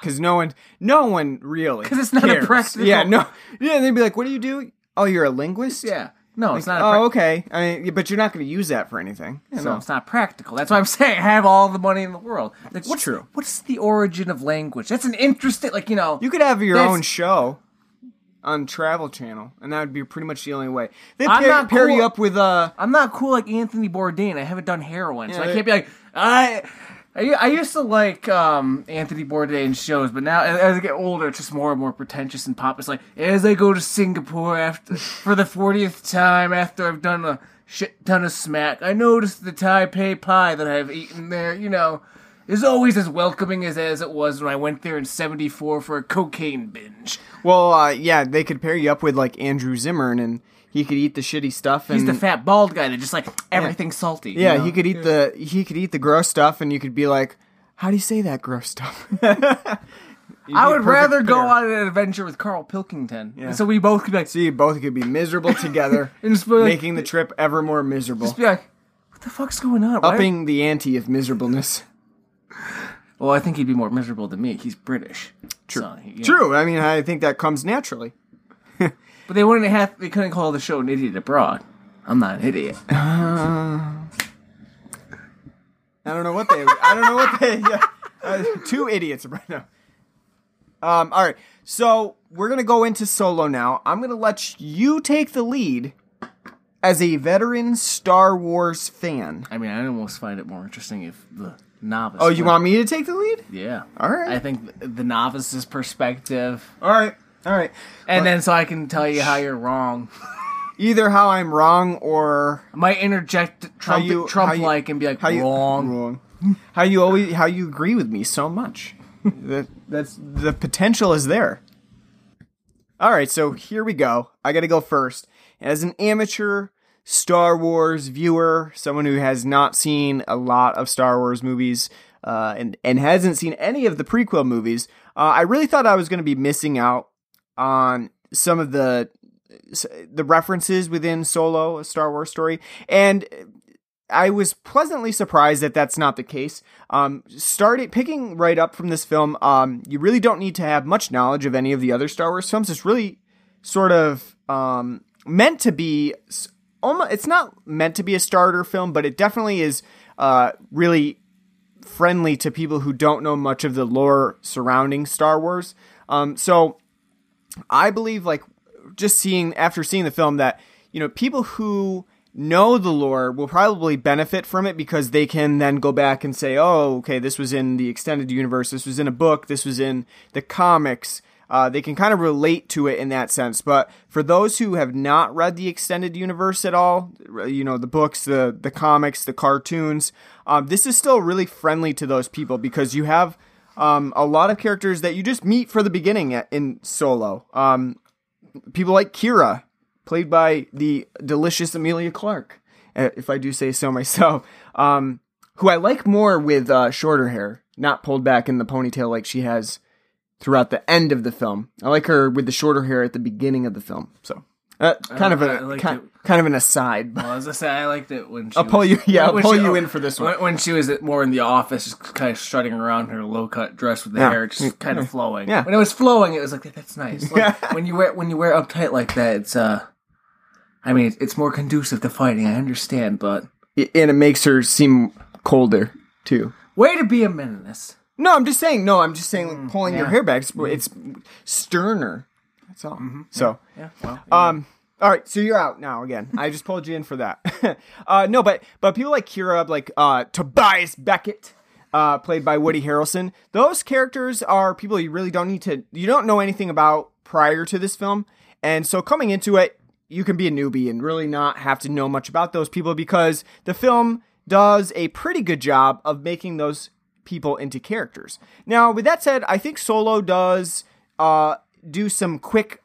Because no one, no one really. Because it's not cares. a practical. Yeah, no. Yeah, they'd be like, "What do you do? Oh, you're a linguist." Yeah. No, like, it's not. A pra- oh, okay. I mean, but you're not going to use that for anything. Yeah, so no. It's not practical. That's why I'm saying I have all the money in the world. Like, what's true? What's the origin of language? That's an interesting, like you know. You could have your own show on Travel Channel, and that would be pretty much the only way. They pair, pair cool. you up with. Uh, I'm not cool like Anthony Bourdain. I haven't done heroin, yeah, so they, I can't be like I. I used to like um, Anthony Bourdain's shows, but now as I get older, it's just more and more pretentious and pop. It's like, as I go to Singapore after for the fortieth time after I've done a shit ton of smack, I noticed the Taipei pie that I've eaten there, you know, is always as welcoming as, as it was when I went there in seventy-four for a cocaine binge. Well, uh, yeah, they could pair you up with, like, Andrew Zimmern and... He could eat the shitty stuff. And he's the fat bald guy that just like everything's yeah. salty. Yeah, you know? he could eat yeah. the he could eat the gross stuff, and you could be like, "How do you say that gross stuff?" I would rather pair. go on an adventure with Carl Pilkington. Yeah. So we both could be like, see, so both could be miserable together, and just be like, making the trip ever more miserable. Just be like, what the fuck's going on? Why Upping are... the ante of miserableness. Well, I think he'd be more miserable than me. He's British. True. So, you know. True. I mean, I think that comes naturally. But they wouldn't have. They couldn't call the show an idiot abroad. I'm not an idiot. Uh, I don't know what they. I don't know what they. Yeah, uh, two idiots abroad. No. Um. All right. So we're gonna go into Solo now. I'm gonna let you take the lead as a veteran Star Wars fan. I mean, I almost find it more interesting if the novice. Oh, you went. want me to take the lead? Yeah. All right. I think the novice's perspective. All right. All right. And well, then so I can tell you how you're wrong. Either how I'm wrong or might interject Trump, you, Trump you, like and be like how you, wrong. wrong. How you always how you agree with me so much. that that's the potential is there. All right, so here we go. I got to go first. As an amateur Star Wars viewer, someone who has not seen a lot of Star Wars movies uh, and and hasn't seen any of the prequel movies, uh, I really thought I was going to be missing out on some of the the references within Solo, a Star Wars story, and I was pleasantly surprised that that's not the case. Um, started picking right up from this film, um, you really don't need to have much knowledge of any of the other Star Wars films. It's really sort of um, meant to be, almost, it's not meant to be a starter film, but it definitely is uh, really friendly to people who don't know much of the lore surrounding Star Wars. Um, so I believe, like, just seeing after seeing the film that, you know, people who know the lore will probably benefit from it because they can then go back and say, oh, okay, this was in the extended universe, this was in a book, this was in the comics. Uh, they can kind of relate to it in that sense. But for those who have not read the extended universe at all, you know, the books, the, the comics, the cartoons, um, this is still really friendly to those people because you have um, a lot of characters that you just meet for the beginning at, in Solo. Um, People like Kira, played by the delicious Emilia Clarke, if I do say so myself, um, who I like more with uh, shorter hair, not pulled back in the ponytail like she has throughout the end of the film. I like her with the shorter hair at the beginning of the film. So, uh, kind of a kind, kind of an aside. Well, as I say, I liked it when she I'll was, pull you. Yeah, I'll pull she, you in for this one. When she was more in the office, just kind of strutting around her low cut dress with the yeah. hair just kind of flowing. Yeah. When it was flowing, it was like that's nice. Like, when you wear when you wear uptight like that, it's uh, I mean, it's more conducive to fighting. I understand, but it, and it makes her seem colder too. Way to be a menace. No, I'm just saying. No, I'm just saying. Like, pulling yeah. your hair back, it's, mm-hmm. it's sterner. That's all. Mm-hmm. So, yeah. yeah. Well, um, yeah. all right. So you're out now again. I just pulled you in for that. uh, no, but but people like Kira, like uh, Tobias Beckett, uh, played by Woody Harrelson. Those characters are people you really don't need to. You don't know anything about prior to this film, and so coming into it, you can be a newbie and really not have to know much about those people because the film does a pretty good job of making those people into characters. Now, with that said, I think Solo does. Uh, do some quick,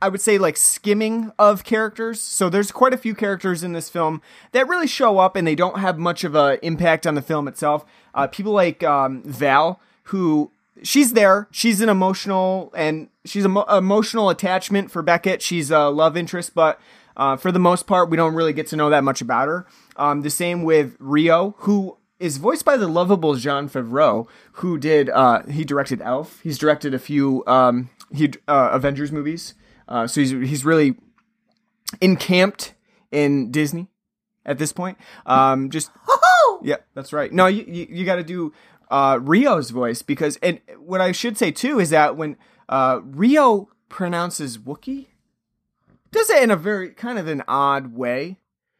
I would say, like, skimming of characters. So there's quite a few characters in this film that really show up and they don't have much of an impact on the film itself. Uh, people like um, Val, who, she's there. She's an emotional, and she's an mo- emotional attachment for Beckett. She's a love interest, but uh, for the most part, we don't really get to know that much about her. Um, the same with Rio, who is voiced by the lovable Jon Favreau, who did, uh, he directed Elf. He's directed a few um, he uh, Avengers movies. Uh, so he's he's really encamped in Disney at this point. Um, just, yeah, that's right. No, you you, you got to do uh, Rio's voice because, and what I should say too is that when uh, Rio pronounces Wookiee, does it in a very kind of an odd way.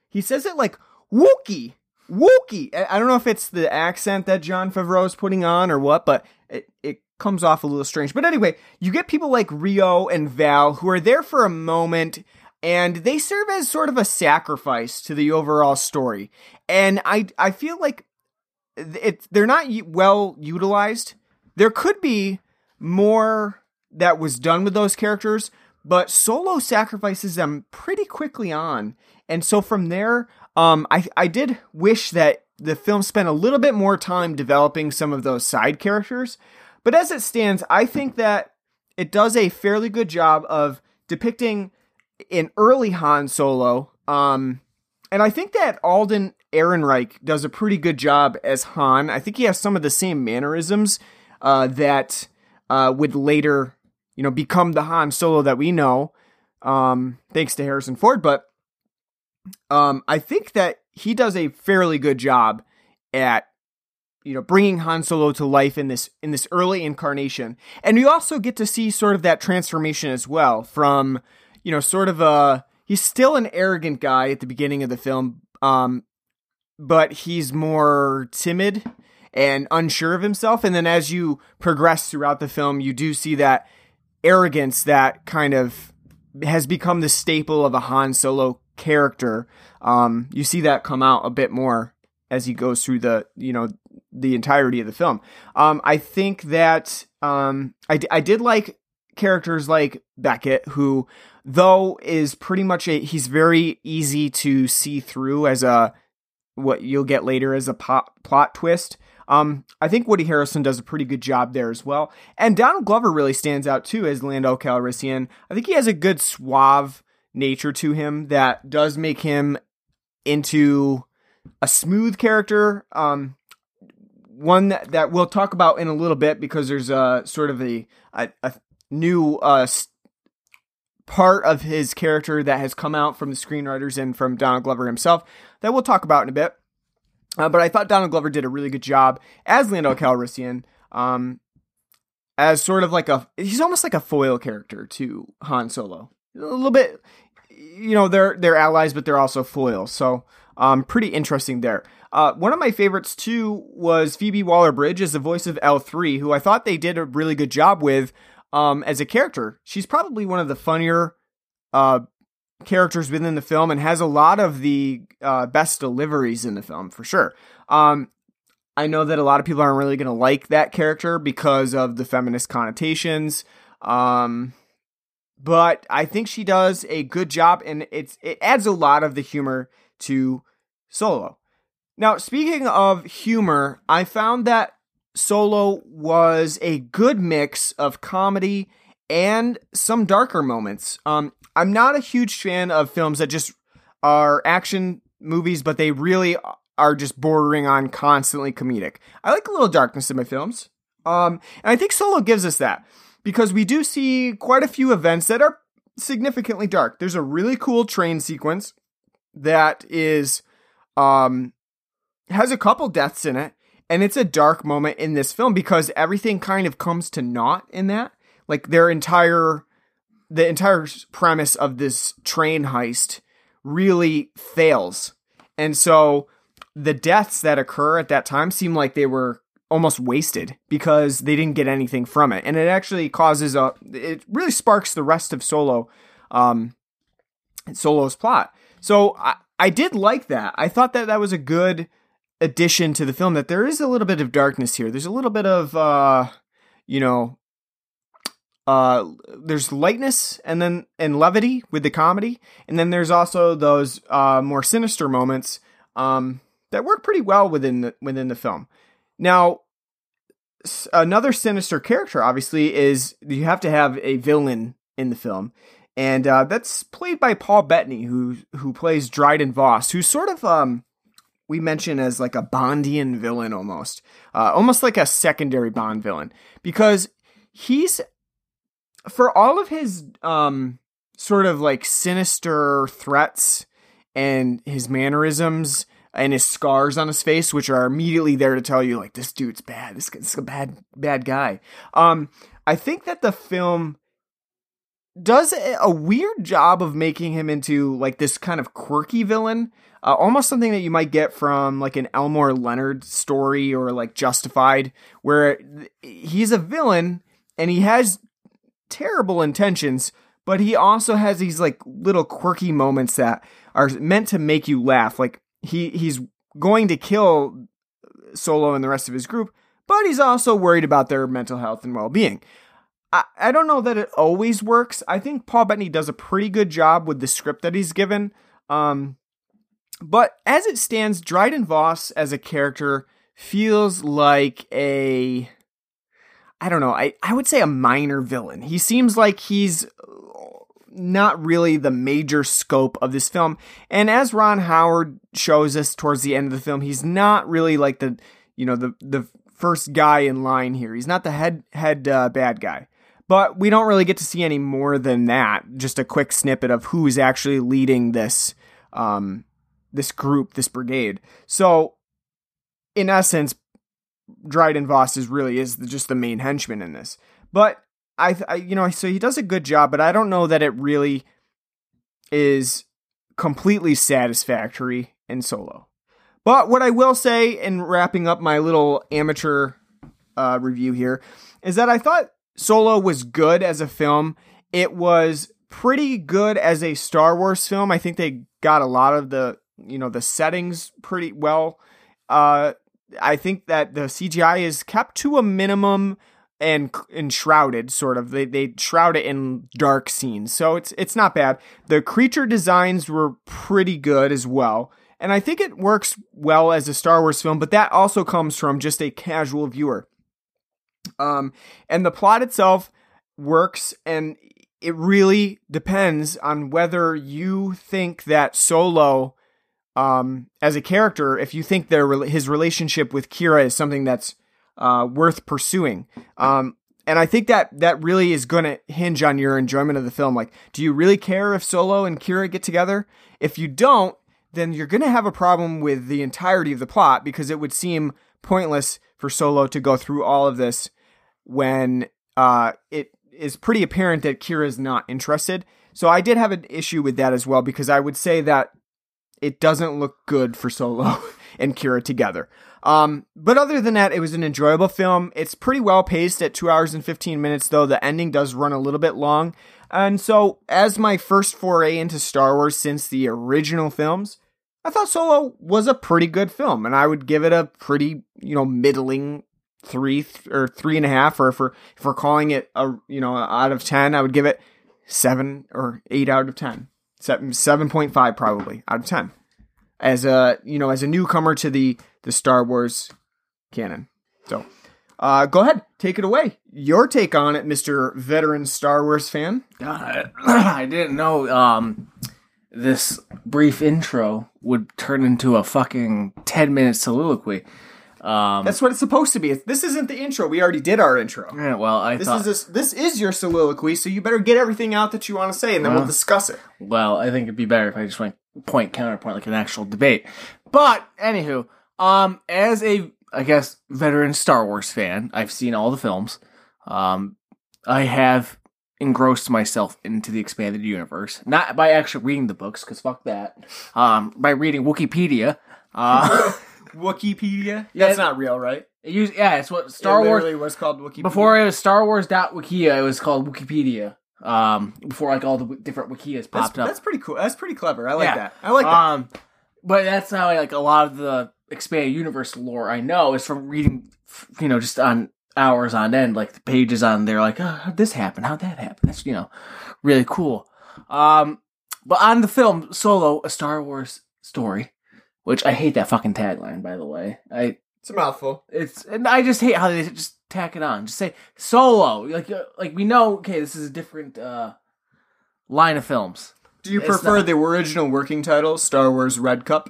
He says it like Wookiee. Wookiee. I don't know if it's the accent that Jon Favreau is putting on or what, but it, it comes off a little strange. But anyway, you get people like Rio and Val who are there for a moment, and they serve as sort of a sacrifice to the overall story. And I I feel like it, they're not well utilized. There could be more that was done with those characters, but Solo sacrifices them pretty quickly on. And so from there, Um, I, I did wish that the film spent a little bit more time developing some of those side characters, but as it stands, I think that it does a fairly good job of depicting an early Han Solo, um, and I think that Alden Ehrenreich does a pretty good job as Han. I think he has some of the same mannerisms uh, that uh, would later, you know, become the Han Solo that we know, um, thanks to Harrison Ford, but Um, I think that he does a fairly good job at, you know, bringing Han Solo to life in this in this early incarnation, and you also get to see sort of that transformation as well from, you know, sort of a he's still an arrogant guy at the beginning of the film, um, but he's more timid and unsure of himself, and then as you progress throughout the film, you do see that arrogance that kind of has become the staple of a Han Solo character. Um, you see that come out a bit more as he goes through the, you know, the entirety of the film. Um, I think that um, I, I did like characters like Beckett, who though is pretty much a, he's very easy to see through as a, what you'll get later as a pop, plot twist. Um, I think Woody Harrelson does a pretty good job there as well. And Donald Glover really stands out too as Lando Calrissian. I think he has a good suave nature to him that does make him into a smooth character. Um, one that, that we'll talk about in a little bit because there's a sort of a, a, a new, uh, part of his character that has come out from the screenwriters and from Donald Glover himself that we'll talk about in a bit. Uh, but I thought Donald Glover did a really good job as Lando Calrissian, um, as sort of like a, he's almost like a foil character to Han Solo. A little bit, you know, they're, they're allies, but they're also foils. So, um, pretty interesting there. Uh, one of my favorites too was Phoebe Waller-Bridge as the voice of L three, who I thought they did a really good job with, um, as a character. She's probably one of the funnier, uh, characters within the film and has a lot of the uh, best deliveries in the film for sure. Um, I know that a lot of people aren't really going to like that character because of the feminist connotations. Um, but I think she does a good job and it's, it adds a lot of the humor to Solo. Now, speaking of humor, I found that Solo was a good mix of comedy and some darker moments. Um, I'm not a huge fan of films that just are action movies, but they really are just bordering on constantly comedic. I like a little darkness in my films. Um, and I think Solo gives us that because we do see quite a few events that are significantly dark. There's a really cool train sequence that is, um, has a couple deaths in it. And it's a dark moment in this film because everything kind of comes to naught in that. Like their entire... the entire premise of this train heist really fails. And so the deaths that occur at that time seem like they were almost wasted because they didn't get anything from it. And it actually causes a, it really sparks the rest of Solo, um, Solo's plot. So I, I did like that. I thought that that was a good addition to the film, that there is a little bit of darkness here. There's a little bit of, uh, you know, Uh, there's lightness and then, and levity with the comedy. And then there's also those, uh, more sinister moments, um, that work pretty well within the, within the film. Now, s- another sinister character, obviously, is you have to have a villain in the film. And, uh, that's played by Paul Bettany, who, who plays Dryden Voss, who's sort of, um, we mention as like a Bondian villain almost, uh, almost like a secondary Bond villain, because he's, for all of his um, sort of like sinister threats and his mannerisms and his scars on his face, which are immediately there to tell you like, this dude's bad. This is a bad, bad guy. Um, I think that the film does a weird job of making him into like this kind of quirky villain, uh, almost something that you might get from like an Elmore Leonard story or like Justified, where he's a villain and he has terrible intentions, but he also has these like little quirky moments that are meant to make you laugh. Like he he's going to kill Solo and the rest of his group, but he's also worried about their mental health and well-being. I, I don't know that it always works. I think Paul Bettany does a pretty good job with the script that he's given. Um, but as it stands, Dryden Voss as a character feels like a... I don't know, I, I would say a minor villain. He seems like he's not really the major scope of this film. And as Ron Howard shows us towards the end of the film, he's not really like the, you know, the, the first guy in line here. He's not the head, head uh, bad guy. But we don't really get to see any more than that. Just a quick snippet of who is actually leading this, um, this group, this brigade. So, in essence, Dryden Voss is really is the, just the main henchman in this, but I, I, you know, so he does a good job, but I don't know that it really is completely satisfactory in Solo. But what I will say in wrapping up my little amateur uh, review here is that I thought Solo was good as a film. It was pretty good as a Star Wars film. I think they got a lot of the, you know, the settings pretty well. Uh, I think that the C G I is kept to a minimum and and shrouded, sort of. They they shroud it in dark scenes, so it's it's not bad. The creature designs were pretty good as well, and I think it works well as a Star Wars film. But that also comes from just a casual viewer. Um, and the plot itself works, and it really depends on whether you think that Solo, um, as a character, if you think their his relationship with Kira is something that's uh, worth pursuing. Um, and I think that that really is going to hinge on your enjoyment of the film. Like, do you really care if Solo and Kira get together? If you don't, then you're going to have a problem with the entirety of the plot, because it would seem pointless for Solo to go through all of this when uh, it is pretty apparent that Kira's not interested. So I did have an issue with that as well, because I would say that it doesn't look good for Solo and Kira together. Um, but other than that, it was an enjoyable film. It's pretty well paced at two hours and fifteen minutes, though. The ending does run a little bit long. And so as my first foray into Star Wars since the original films, I thought Solo was a pretty good film, and I would give it a pretty, you know, middling three th- or three and a half, or if we're, if we're calling it a, you know, out of ten, I would give it seven or eight out of ten, seven, seven point five probably out of ten as a, you know, as a newcomer to the, the Star Wars canon. So uh, go ahead, take it away. Your take on it, Mister Veteran Star Wars fan. God, I didn't know, um, this brief intro would turn into a fucking ten minute soliloquy. Um, That's what it's supposed to be. This isn't the intro. We already did our intro. Yeah, well, I this thought... Is a, this is your soliloquy, so you better get everything out that you want to say, and then uh, we'll discuss it. Well, I think it'd be better if I just went point, counterpoint, like an actual debate. But, anywho, um, as a, I guess, veteran Star Wars fan, I've seen all the films. Um, I have... engrossed myself into the expanded universe, not by actually reading the books, because fuck that. Um, by reading Wookieepedia. Uh, Wookieepedia? Yeah, that's not real, right? It used, yeah, it's what Star it Wars was called. Wookieepedia. Before it was Star Wars. Wikia, it was called Wookieepedia. Um, before like all the w- different wikias popped that's, up. That's pretty cool. That's pretty clever. I like yeah. that. I like that. Um, but that's how like a lot of the expanded universe lore I know is from reading, you know, just on. Hours on end, like the pages on there, like, oh, how'd this happen? How'd that happen? That's, you know, really cool. Um, but on the film Solo, A Star Wars Story, which I hate that fucking tagline, by the way. I It's a mouthful. It's, and I just hate how they just tack it on. Just say Solo. Like, like we know, okay, this is a different uh, line of films. Do you it's prefer not... the original working title, Star Wars Red Cup?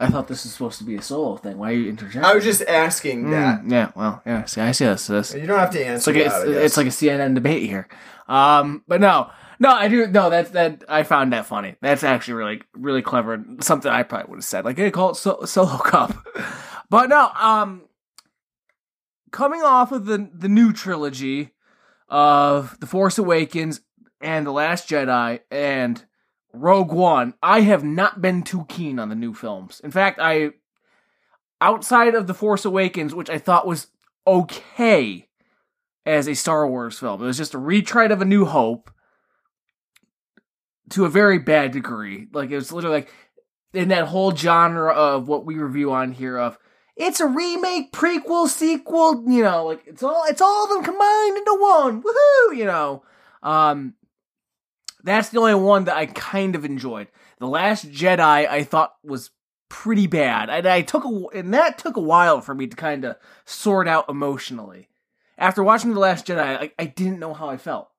I thought this was supposed to be a Solo thing. Why are you interjecting? I was just asking that. Mm, yeah, well, yeah. See, I see this. this. You don't have to answer. It's like, that, it's, it's like a C N N debate here. Um, but no, no, I do. No, that's that. I found that funny. That's actually really, really clever. Something I probably would have said. Like, hey, call it so- Solo Cup. But no. Um, coming off of the the new trilogy of The Force Awakens and The Last Jedi and Rogue One, I have not been too keen on the new films. In fact, I, outside of The Force Awakens, which I thought was okay as a Star Wars film, it was just a retread of A New Hope to a very bad degree. Like, it was literally like, in that whole genre of what we review on here of, it's a remake, prequel, sequel, you know, like, it's all, it's all of them combined into one, woohoo, you know, um... That's the only one that I kind of enjoyed. The Last Jedi I thought was pretty bad. And I took a, and that took a while for me to kind of sort out emotionally. After watching The Last Jedi, I, I didn't know how I felt.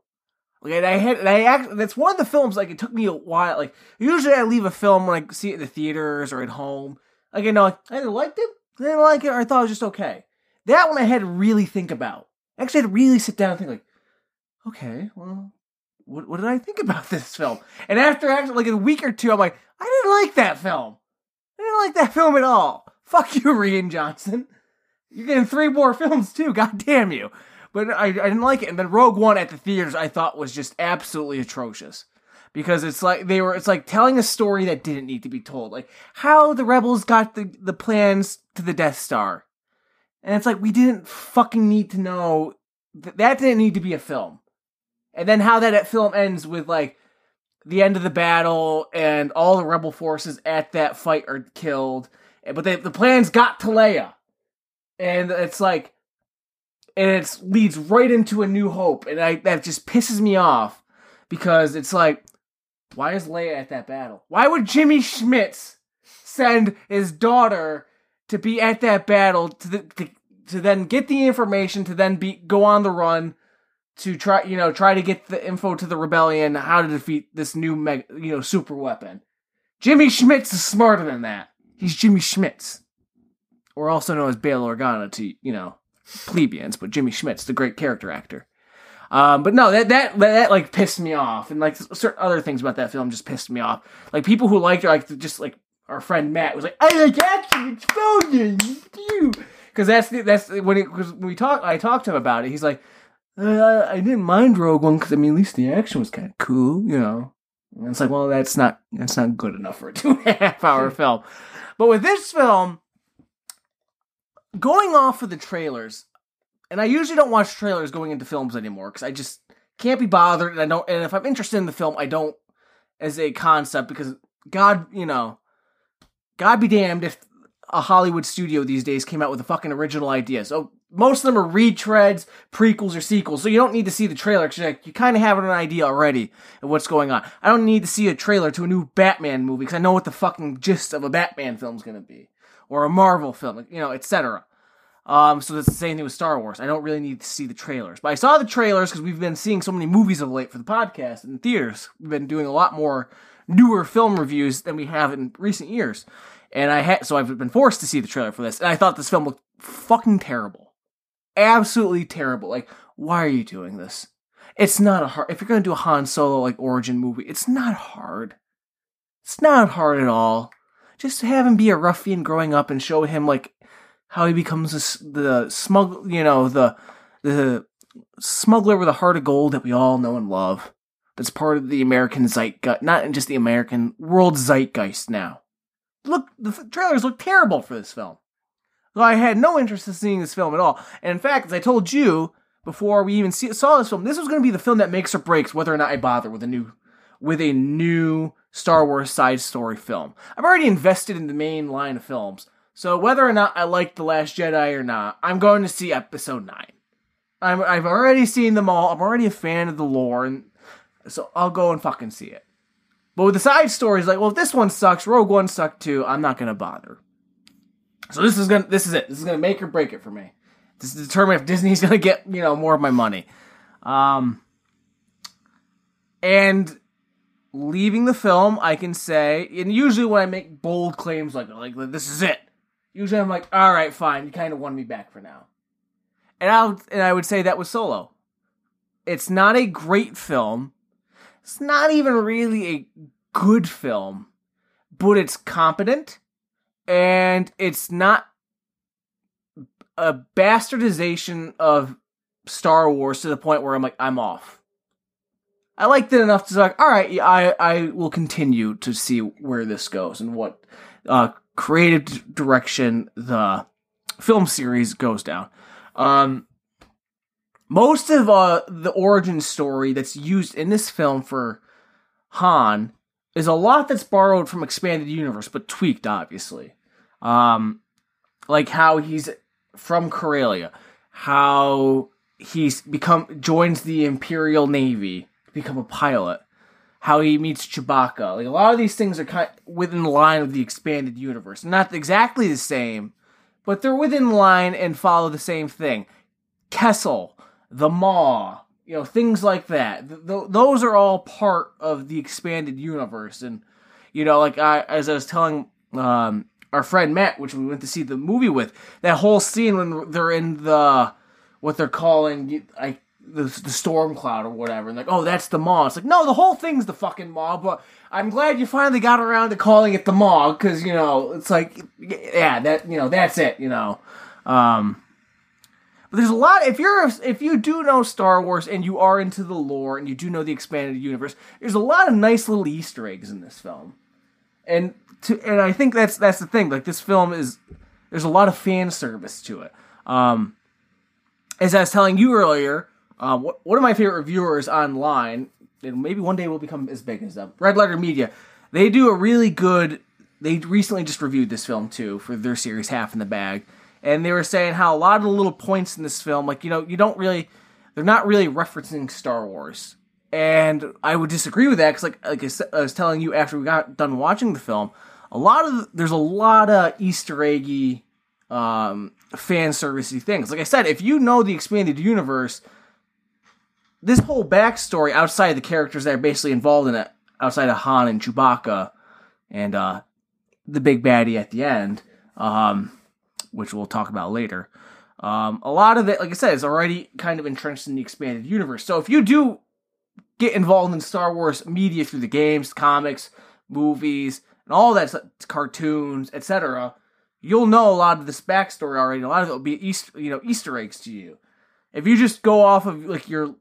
Like and I had, and I act, that's one of the films. Like it took me a while. Like usually I leave a film when I see it in the theaters or at home. Like I you know, like, I either liked it, I didn't like it, or I thought it was just okay. That one I had to really think about. Actually, I had to really sit down and think. Like, okay, well. What, what did I think about this film? And after actually like a week or two, I'm like, I didn't like that film. I didn't like that film at all. Fuck you, Rian Johnson. You're getting three more films too. God damn you. But I, I didn't like it. And then Rogue One at the theaters, I thought was just absolutely atrocious because it's like they were. It's like telling a story that didn't need to be told. Like how the rebels got the, the plans to the Death Star, and it's like we didn't fucking need to know. Th- that didn't need to be a film. And then how that film ends with, like, the end of the battle and all the rebel forces at that fight are killed. But they, the plans got to Leia. And it's like, and it leads right into A New Hope. And I, that just pisses me off. Because it's like, why is Leia at that battle? Why would Jimmy Schmitz send his daughter to be at that battle to the, to, to then get the information to then be go on the run to try you know try to get the info to the rebellion how to defeat this new mega, you know super weapon? Jimmy Schmitz is smarter than that. He's Jimmy Schmitz, or also known as Bail Organa to you know plebeians, but Jimmy Schmitz, the great character actor. Um, but no, that, that, that, like, pissed me off. And, like, certain other things about that film just pissed me off. Like, people who liked it, like, just, like, our friend Matt was like, I like action, it's fun, you. Because that's, the, that's, the, when, it, cause when we talk, I talked to him about it, he's like, uh, I didn't mind Rogue One, because, I mean, at least the action was kind of cool, you know. And it's like, well, that's not, that's not good enough for a two and a half hour film. But with this film, going off of the trailers, and I usually don't watch trailers going into films anymore because I just can't be bothered, and I don't. And if I'm interested in the film, I don't as a concept because God, you know, God be damned if a Hollywood studio these days came out with a fucking original idea. So most of them are retreads, prequels, or sequels. So you don't need to see the trailer because like, you kind of have an idea already of what's going on. I don't need to see a trailer to a new Batman movie because I know what the fucking gist of a Batman film's gonna be, or a Marvel film, you know, et cetera. Um, so that's the same thing with Star Wars. I don't really need to see the trailers. But I saw the trailers because we've been seeing so many movies of late for the podcast and theaters. We've been doing a lot more newer film reviews than we have in recent years. And I had so I've been forced to see the trailer for this. And I thought this film looked fucking terrible. Absolutely terrible. Like, why are you doing this? It's not a hard... If you're going to do a Han Solo, like, origin movie, it's not hard. It's not hard at all. Just have him be a ruffian growing up and show him, like, how he becomes this, the smugg, you know, the the smuggler with a heart of gold that we all know and love. That's part of the American zeitgeist, not just the American world zeitgeist now. Look, the trailers look terrible for this film. So I had no interest in seeing this film at all. And in fact, as I told you before we even see, saw this film, this was going to be the film that makes or breaks whether or not I bother with a new with a new Star Wars side story film. I've already invested in the main line of films. So whether or not I like The Last Jedi or not, I'm going to see Episode nine. I'm, I've already seen them all. I'm already a fan of the lore, and so I'll go and fucking see it. But with the side stories, like, well, if this one sucks, Rogue One sucked too, I'm not going to bother. So this is gonna, this is it. This is going to make or break it for me. This is determine if Disney's going to get, you know, more of my money. Um, and... leaving the film, I can say, and usually when I make bold claims like, like this is it, usually I'm like, all right, fine, you kind of won me back for now. And I'll and I would say that was Solo. It's not a great film. It's not even really a good film, but it's competent, and it's not a bastardization of Star Wars to the point where I'm like, I'm off. I liked it enough to say, like, all right, I, I will continue to see where this goes and what uh, creative direction the film series goes down. Um, most of uh, the origin story that's used in this film for Han is a lot that's borrowed from Expanded Universe, but tweaked, obviously. Um, like how he's from Corellia, how he's become joins the Imperial Navy, become a pilot, how he meets Chewbacca. Like, a lot of these things are kind of within the line of the Expanded Universe. Not exactly the same, but they're within line and follow the same thing. Kessel, the Maw, you know, things like that. Th- th- those are all part of the Expanded Universe. And, you know, like, I, as I was telling um, our friend Matt, which we went to see the movie with, that whole scene when they're in the, what they're calling, I The, the storm cloud or whatever, and like, oh, that's the Maw. It's like, no, the whole thing's the fucking Maw, but I'm glad you finally got around to calling it the Maw, because, you know, it's like, yeah, that, you know, that's it, you know. Um, but there's a lot, if you're, if you do know Star Wars, and you are into the lore, and you do know the Expanded Universe, there's a lot of nice little Easter eggs in this film. And to, and I think that's, that's the thing, like, this film is, there's a lot of fan service to it. Um, as I was telling you earlier, Um, one of my favorite reviewers online, and maybe one day we'll become as big as them, Red Letter Media, they do a really good... They recently just reviewed this film, too, for their series Half in the Bag, and they were saying how a lot of the little points in this film, like, you know, you don't really... They're not really referencing Star Wars. And I would disagree with that, because like, like I, I was telling you after we got done watching the film, a lot of... There's a lot of Easter eggy, um, fan servicey things. Like I said, if you know the Expanded Universe... This whole backstory outside of the characters that are basically involved in it, outside of Han and Chewbacca and uh, the big baddie at the end, um, which we'll talk about later. Um, a lot of it, like I said, is already kind of entrenched in the Expanded Universe. So if you do get involved in Star Wars media through the games, comics, movies, and all that stuff, cartoons, et cetera, you'll know a lot of this backstory already. A lot of it will be Easter, you know, Easter eggs to you. If you just go off of like your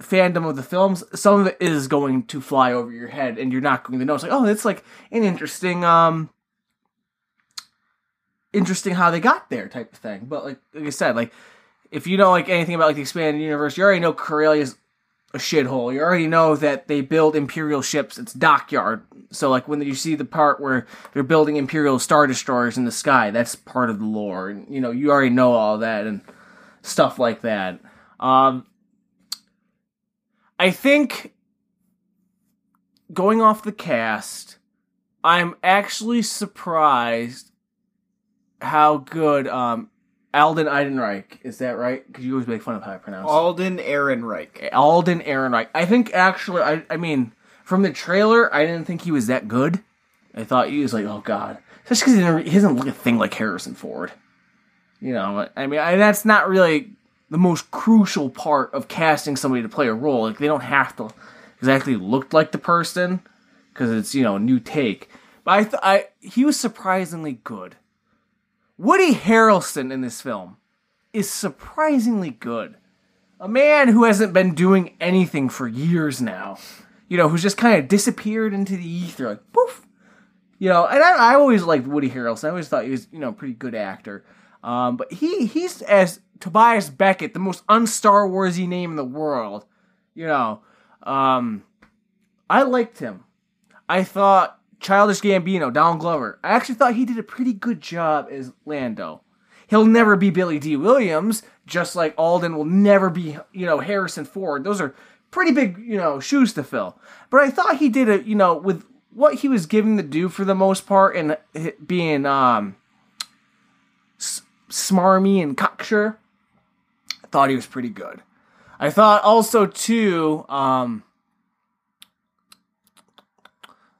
fandom of the films, some of it is going to fly over your head, and you're not going to know. It's like, oh, it's like an interesting, um, interesting how they got there type of thing. But like, like I said, like if you know like anything about like the Expanded Universe, you already know Corellia's a shithole. You already know that they build Imperial ships. It's dockyard. So like when you see the part where they're building Imperial Star Destroyers in the sky, that's part of the lore. And you know, you already know all that and stuff like that. Um. I think, going off the cast, I'm actually surprised how good um, Alden Ehrenreich, is that right? Because you always make fun of how I pronounce it. Alden Ehrenreich. Alden Ehrenreich. I think actually, I, I mean, from the trailer, I didn't think he was that good. I thought he was like, oh God. Especially because he, he doesn't look a thing like Harrison Ford. You know, I mean, I, that's not really... the most crucial part of casting somebody to play a role. Like, they don't have to exactly look like the person, because it's, you know, a new take. But I, th- I, he was surprisingly good. Woody Harrelson in this film is surprisingly good. A man who hasn't been doing anything for years now. You know, who's just kind of disappeared into the ether, like, poof! You know, and I, I always liked Woody Harrelson. I always thought he was, you know, a pretty good actor. Um, but he, he's as... Tobias Beckett, the most un-Star Wars-y name in the world. You know, um, I liked him. I thought Childish Gambino, Donald Glover, I actually thought he did a pretty good job as Lando. He'll never be Billy D. Williams, just like Alden will never be, you know, Harrison Ford. Those are pretty big, you know, shoes to fill. But I thought he did a, you know, with what he was given to do for the most part and being um, s- smarmy and cocksure, thought he was pretty good. I thought also too, um,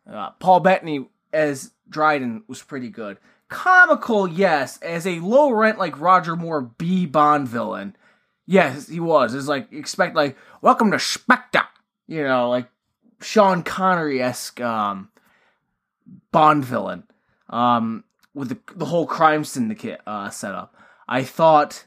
uh, Paul Bettany as Dryden was pretty good. Comical, yes. As a low rent like Roger Moore B Bond villain, yes, he was. It's like expect like welcome to Spectre, you know, like Sean Connery esque um, Bond villain um, with the the whole crime syndicate uh, setup. I thought.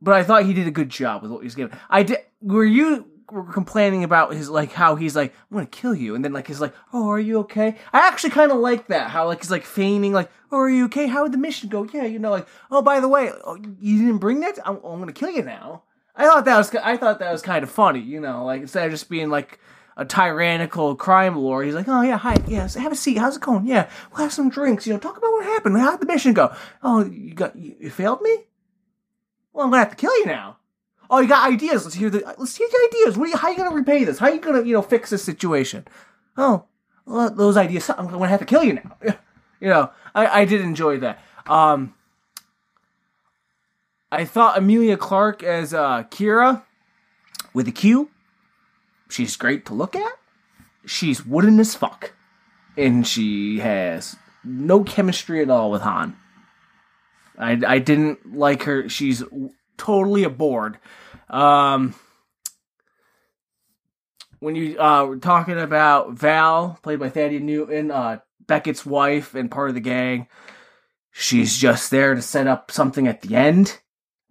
But I thought he did a good job with what he was given. I did. Were you were complaining about his like how he's like I'm gonna kill you, and then like he's like, oh, are you okay? I actually kind of like that. How like he's like feigning like, oh, are you okay? How would the mission go? Yeah, you know, like, oh, by the way, oh, you didn't bring that. I'm, I'm gonna kill you now. I thought that was I thought that was kind of funny. You know, like instead of just being like a tyrannical crime lord, he's like, oh yeah, hi, yes, have a seat. How's it going? Yeah, we'll have some drinks. You know, talk about what happened. How did the mission go? Oh, you got you, you failed me. Well, I'm gonna have to kill you now. Oh, you got ideas? Let's hear the let's hear the ideas. What are you, how are you gonna repay this? How are you gonna you know fix this situation? Oh, well, those ideas. I'm gonna have to kill you now. You know, I, I did enjoy that. Um, I thought Emilia Clarke as uh, Kira with a Q. She's great to look at. She's wooden as fuck, and she has no chemistry at all with Han. I, I didn't like her. She's totally aboard. Um, when you uh, were talking about Val, played by Thaddeus Newton, uh, Beckett's wife and part of the gang, she's just there to set up something at the end,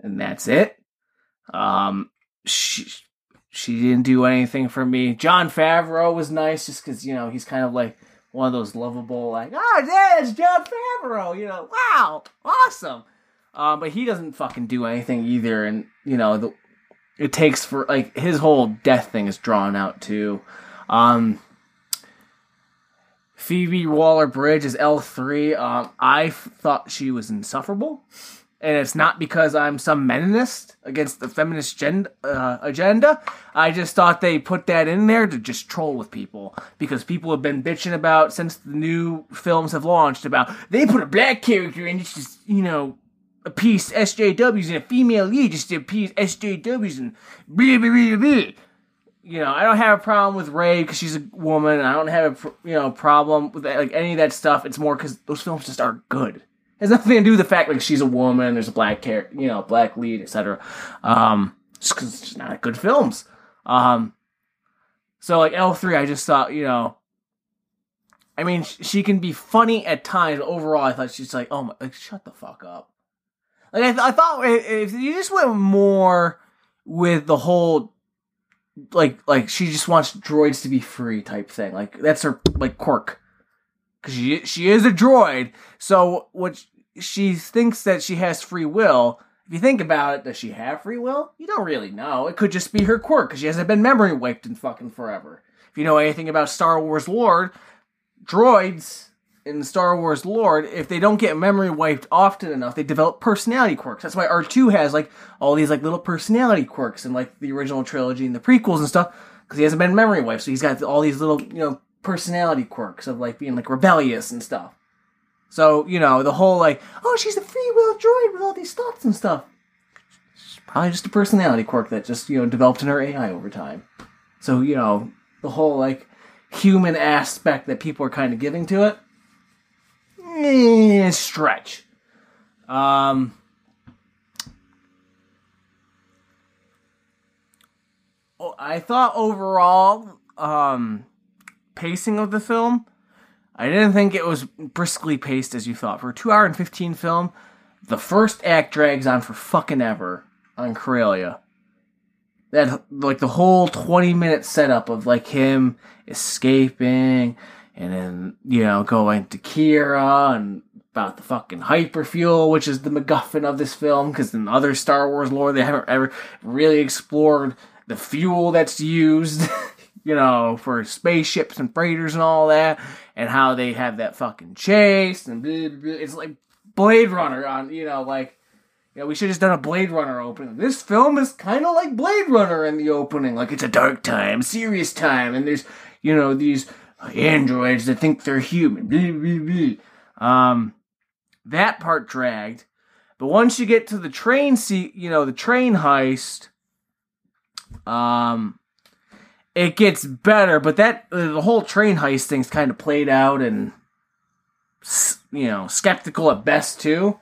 and that's it. Um, she she didn't do anything for me. Jon Favreau was nice just because, you know, he's kind of like... one of those lovable, like, oh, yeah, it's Jon Favreau, you know, wow, awesome. Um, but he doesn't fucking do anything either, and, you know, the it takes for, like, his whole death thing is drawn out, too. Um, Phoebe Waller-Bridge is L three. Um, I thought she was insufferable. And it's not because I'm some meninist against the feminist gen- uh, agenda. I just thought they put that in there to just troll with people. Because people have been bitching about, since the new films have launched, about, they put a black character in, it's just, you know, appease S J Ws, and a female lead just to appease S J Ws, and blah, blah, blah, blah. You know, I don't have a problem with Rey because she's a woman. I don't have a, you know, problem with, like, any of that stuff. It's more because those films just aren't good. It has nothing to do with the fact, like, she's a woman, there's a black character, you know, black lead, et cetera. Um, just because it's just not good films. Um, so, like, L three, I just thought, you know, I mean, sh- she can be funny at times, but overall, I thought she's like, oh my, like, shut the fuck up. Like, I, th- I thought if you just went more with the whole, like, like, she just wants droids to be free type thing. Like, that's her, like, quirk. She she is a droid, so what she thinks that she has free will. If you think about it, does she have free will? You don't really know. It could just be her quirk because she hasn't been memory wiped in fucking forever. If you know anything about Star Wars lore, droids in Star Wars lore, if they don't get memory wiped often enough, they develop personality quirks. That's why R two has, like, all these, like, little personality quirks in, like, the original trilogy and the prequels and stuff because he hasn't been memory wiped, so he's got all these little, you know, personality quirks of, like, being, like, rebellious and stuff. So, you know, the whole, like, oh, she's a free will droid with all these thoughts and stuff. It's probably just a personality quirk that just, you know, developed in her A I over time. So, you know, the whole, like, human aspect that people are kind of giving to it, eh, stretch. Um... Oh, I thought overall, um... pacing of the film, I didn't think it was briskly paced as you thought. For a two hour and fifteen film, the first act drags on for fucking ever on Corellia. That, like, the whole twenty minute setup of, like, him escaping and then, you know, going to Kira and about the fucking hyperfuel, which is the MacGuffin of this film, because in other Star Wars lore they haven't ever really explored the fuel that's used. You know, for spaceships and freighters and all that, and how they have that fucking chase, and blah, blah, blah. It's like Blade Runner on, you know, like, you know, we should have just done a Blade Runner opening. This film is kind of like Blade Runner in the opening, like, it's a dark time, serious time, and there's, you know, these androids that think they're human, blah, blah, blah. Um, that part dragged, but once you get to the train seat, you know, the train heist, um... it gets better, but that uh, the whole train heist thing's kind of played out and, you know, skeptical at best, too.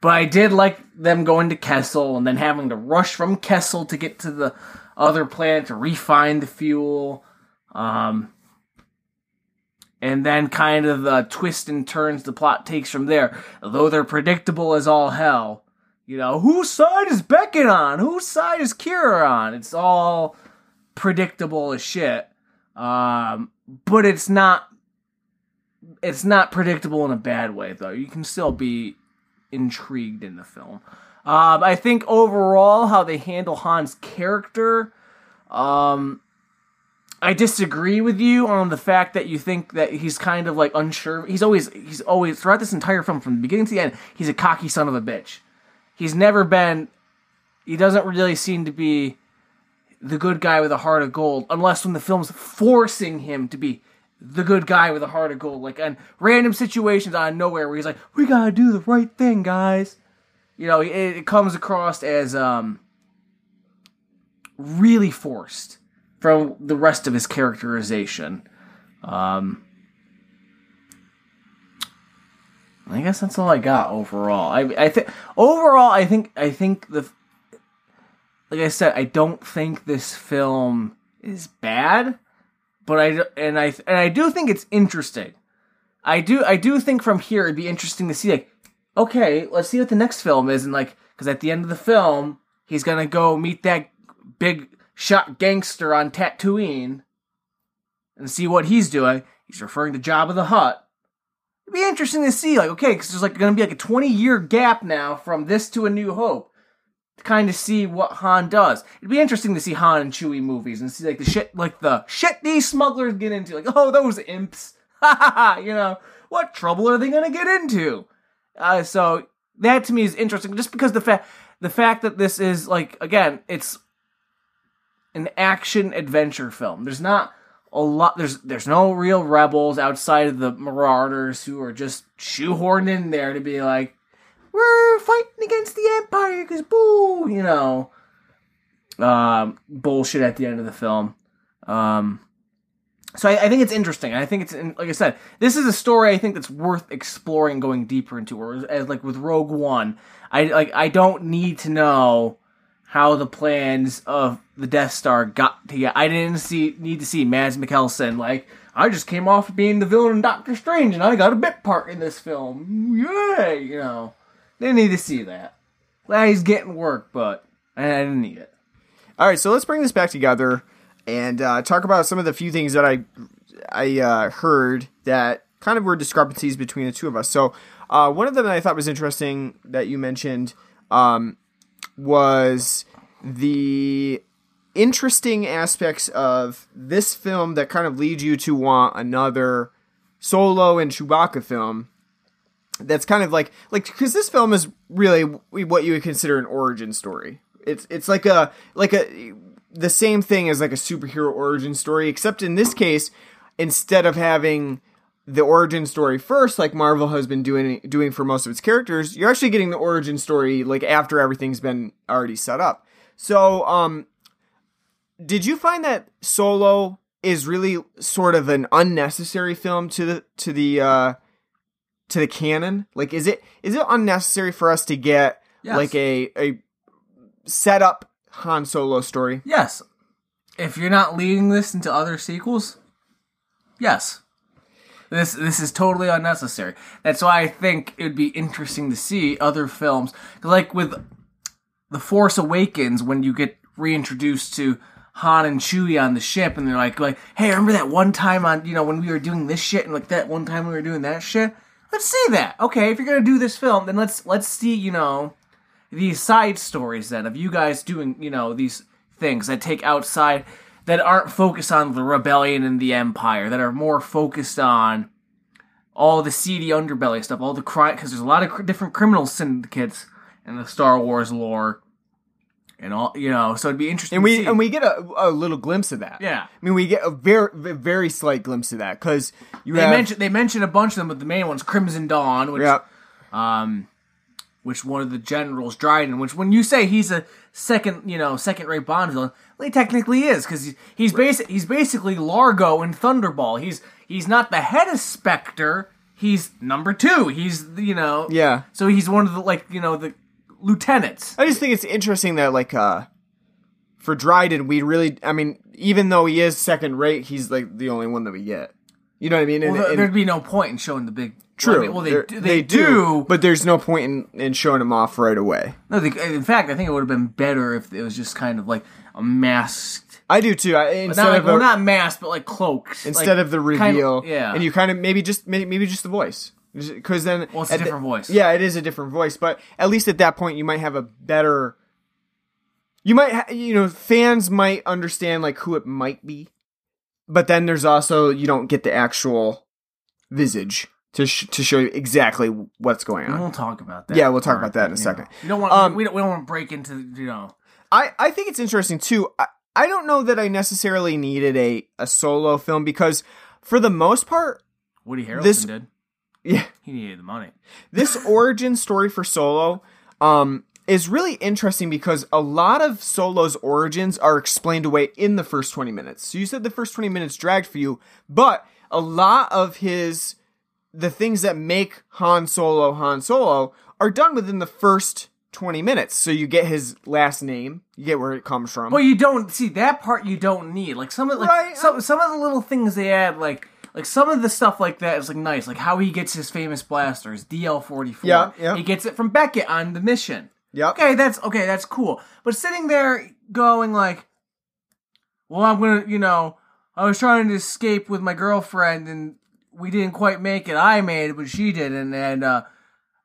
But I did like them going to Kessel and then having to rush from Kessel to get to the other planet to refine the fuel. Um, and then kind of the twists and turns the plot takes from there. Although they're predictable as all hell. You know, whose side is Beckett on? Whose side is Kira on? It's all predictable as shit, um, but it's not it's not predictable in a bad way, though. You can still be intrigued in the film. Um, I think overall how they handle Han's character, um, I disagree with you on the fact that you think that he's kind of, like, unsure. He's always, he's always, throughout this entire film, from the beginning to the end, he's a cocky son of a bitch. He's never been, he doesn't really seem to be the good guy with a heart of gold, unless when the film's forcing him to be the good guy with a heart of gold, like in random situations out of nowhere where he's like, we gotta do the right thing, guys. You know, it, it comes across as um, really forced from the rest of his characterization. Um, I guess that's all I got overall. I, I think overall, I think I think the. Like I said, I don't think this film is bad, but I and I and I do think it's interesting. I do I do think from here it'd be interesting to see, like, okay, let's see what the next film is, and, like, because at the end of the film he's gonna go meet that big shot gangster on Tatooine and see what he's doing. He's referring to Jabba the Hutt. It'd be interesting to see, like, okay, because there's, like, gonna be like a twenty year gap now from this to A New Hope. kind of see what Han does. It'd be interesting to see Han and Chewie movies and see like the shit, like the shit these smugglers get into. Like, oh, those imps, ha ha ha. You know, what trouble are they gonna get into? Uh, so that to me is interesting, just because the fact the fact that this is like, again, it's an action adventure film. There's not a lot. There's there's no real rebels outside of the Marauders, who are just shoehorned in there to be like, we're fighting against the Empire, because boo, you know, um, bullshit at the end of the film. Um, so I, I think it's interesting. I think it's, like I said, this is a story I think that's worth exploring, going deeper into. Or as like with Rogue One, I like I don't need to know how the plans of the Death Star got to get. I didn't see need to see Mads Mikkelsen like, I just came off of being the villain in Doctor Strange and I got a bit part in this film. Yay, you know. Didn't need to see that. Glad he's getting work, but I didn't need it. All right, so let's bring this back together and uh, talk about some of the few things that I I uh, heard that kind of were discrepancies between the two of us. So uh, one of them that I thought was interesting that you mentioned um, was the interesting aspects of this film that kind of lead you to want another Solo and Chewbacca film. That's kind of like, like, because this film is really what you would consider an origin story. It's it's like a like a the same thing as like a superhero origin story, except in this case, instead of having the origin story first, like Marvel has been doing doing for most of its characters, you're actually getting the origin story like after everything's been already set up. So, um, did you find that Solo is really sort of an unnecessary film to the to the uh, to the canon? Like, is it is it unnecessary for us to get, yes, like a a set up Han Solo story? Yes. If you're not leading this into other sequels, yes. This this is totally unnecessary. That's why I think it would be interesting to see other films, like with The Force Awakens, when you get reintroduced to Han and Chewie on the ship, and they're like, like, hey, remember that one time on, you know, when we were doing this shit, and like that one time we were doing that shit? Let's see that. Okay, if you're gonna do this film, then let's let's see, you know, these side stories then of you guys doing, you know, these things that take outside, that aren't focused on the rebellion and the Empire, that are more focused on all the seedy underbelly stuff, all the crime, because there's a lot of cr- different criminal syndicates in the Star Wars lore, and all, you know. So it'd be interesting. And we to see. and we get a, a little glimpse of that. Yeah, I mean, we get a very very slight glimpse of that, because you they have... mention they mention a bunch of them, but the main one's Crimson Dawn, which, yep. um, which one of the generals, Dryden, which when you say he's a second, you know, second rate Bond villain, well, he technically is, because he, he's right. basic he's basically Largo in Thunderball. He's he's not the head of Spectre. He's number two. He's, you know, yeah. So he's one of the, like, you know, the lieutenants. I just think it's interesting that, like, uh, for Dryden, we really, I mean, even though he is second rate, he's like the only one that we get. You know what I mean? And, well, and, there'd be no point in showing the big. True. Well, I mean, well they, do, they, they do, do, but there's no point in, in showing him off right away. No, they, in fact, I think it would have been better if it was just kind of like a masked. I do too. I, instead not like, of a, well, not masked, but like cloaked. Instead like, of the reveal, kind of, yeah. And you kind of maybe just maybe, maybe just the voice, because then well, it's a different the, voice. Yeah, it is a different voice, but at least at that point, you might have a better. You might, ha- you know, fans might understand like who it might be, but then there's also you don't get the actual visage. To sh- to show you exactly what's going on. We'll talk about that. Yeah, we'll talk about that in a second. You don't want um, we don't we don't want to break into, you know. I, I think it's interesting too. I, I don't know that I necessarily needed a, a Solo film, because for the most part, Woody Harrelson this, did. Yeah, he needed the money. This origin story for Solo um is really interesting, because a lot of Solo's origins are explained away in the first twenty minutes. So you said the first twenty minutes dragged for you, but a lot of his the things that make Han Solo Han Solo are done within the first twenty minutes. So you get his last name, you get where it comes from. Well, you don't see that part. You don't need like some of like right? some some of the little things they add, like like some of the stuff like that is like nice, like how he gets his famous blasters, D L forty-four. Yeah, yeah. He gets it from Beckett on the mission. Yeah. Okay, that's okay. That's cool. But sitting there going like, well, I'm gonna, you know, I was trying to escape with my girlfriend and we didn't quite make it. I made it, but she didn't. And, uh,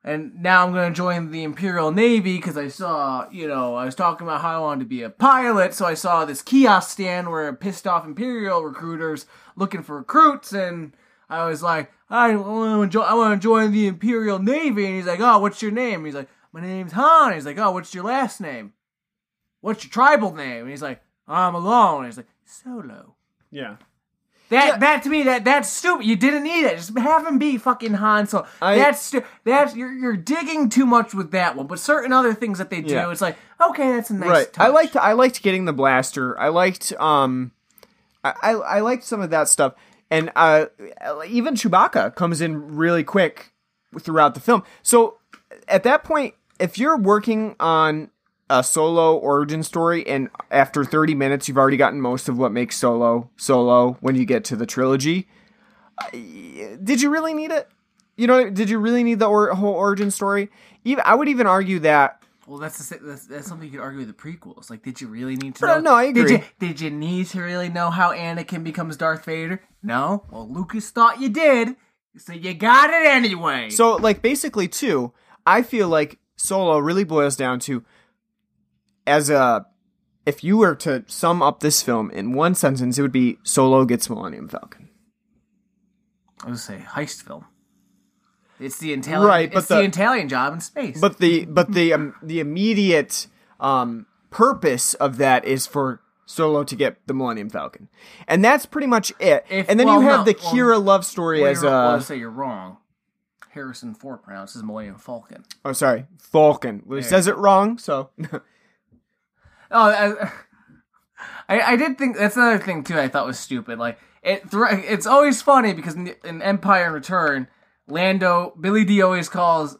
And now I'm going to join the Imperial Navy because I saw, you know, I was talking about how I wanted to be a pilot. So I saw this kiosk stand where pissed off Imperial recruiters looking for recruits. And I was like, I want to join the Imperial Navy. And he's like, oh, what's your name? And he's like, my name's Han. And he's like, oh, what's your last name? What's your tribal name? And he's like, I'm alone. And he's like, Solo. Yeah. That yeah. that to me that that's stupid. You didn't need it. Just have him be fucking Han Solo. I, that's stu- that's you're you're digging too much with that one. But certain other things that they do, yeah. It's like okay, that's a nice. Right. Touch. I liked I liked getting the blaster. I liked um, I I, I liked some of that stuff. And uh, even Chewbacca comes in really quick throughout the film. So at that point, if you're working on a Solo origin story, and after thirty minutes, you've already gotten most of what makes Solo, Solo, when you get to the trilogy. Did you really need it? You know, did you really need the or- whole origin story? Even I would even argue that... Well, that's, the, that's that's something you could argue with the prequels. Like, did you really need to know... No, no, I agree. Did you, did you need to really know how Anakin becomes Darth Vader? No? Well, Lucas thought you did, so you got it anyway. So, like, basically, too, I feel like Solo really boils down to... As a, if you were to sum up this film in one sentence, it would be Solo gets Millennium Falcon. I would say heist film. It's the Italian, right, it's the, the Italian job in space. But the but the um, the immediate um, purpose of that is for Solo to get the Millennium Falcon, and that's pretty much it. If, and then well, you have no, the well, Kira love story well, as a. I want to say you're wrong. Harrison Ford pronounces Millennium Falcon. Oh, sorry, Falcon. Well, he says it wrong, so. Oh, I, I did think that's another thing too. I thought was stupid. Like it, it's always funny because in, in Empire and Return, Lando Billy D always calls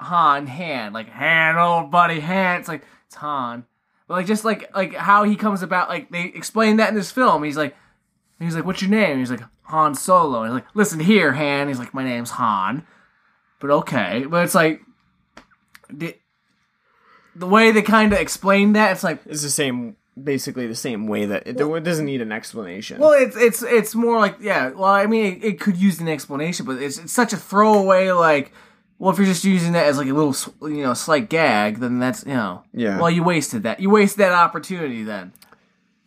Han Han, like Han, old buddy Han. It's like it's Han, but like just like like how he comes about. Like they explain that in this film. He's like, he's like, what's your name? And he's like Han Solo. And he's like, listen here, Han. And he's like, my name's Han, but okay. But it's like. Did, The way they kind of explain that, it's like it's the same, basically the same way that it, well, it doesn't need an explanation. Well, it's it's it's more like yeah. Well, I mean, it, it could use an explanation, but it's it's such a throwaway. Like, well, if you're just using that as like a little, you know, slight gag, then that's you know, yeah. Well, you wasted that. You wasted that opportunity. Then,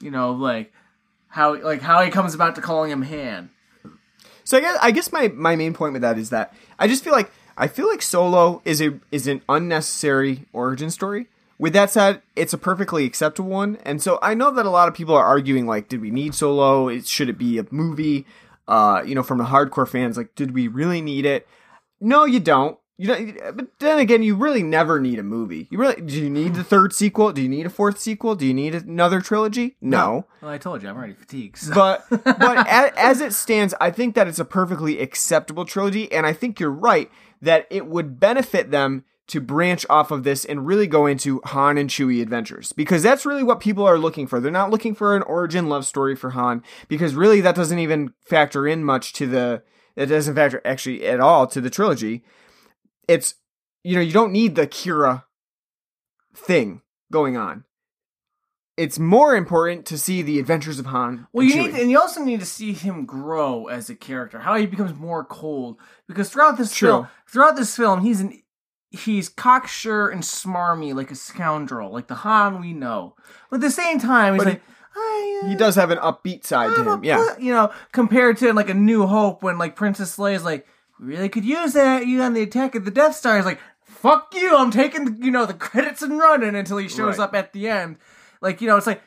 you know, like how like how he comes about to calling him Han. So I guess I guess my my main point with that is that I just feel like. I feel like Solo is a is an unnecessary origin story. With that said, it's a perfectly acceptable one. And so I know that a lot of people are arguing, like, did we need Solo? It, should it be a movie? Uh, you know, from the hardcore fans, like, did we really need it? No, you don't. You don't. But then again, you really never need a movie. You really do you need the third sequel? Do you need a fourth sequel? Do you need another trilogy? No. Well, I told you, I'm already fatigued. So. But but as, as it stands, I think that it's a perfectly acceptable trilogy, and I think you're right. That it would benefit them to branch off of this and really go into Han and Chewie adventures. Because that's really what people are looking for. They're not looking for an origin love story for Han. Because really that doesn't even factor in much to the... It doesn't factor actually at all to the trilogy. It's... You know, you don't need the Kira thing going on. It's more important to see the adventures of Han well, and you need to, and you also need to see him grow as a character. How he becomes more cold. Because throughout this True. film, throughout this film, he's an he's cocksure and smarmy, like a scoundrel, like the Han we know. But at the same time, he's but like, I, uh, he does have an upbeat side I'm to him, a, yeah. You know, compared to like A New Hope when like Princess Leia's like, we really could use that. You on the attack of the Death Star. He's like, fuck you! I'm taking you know the credits and running until he shows right. up at the end. Like you know, it's like.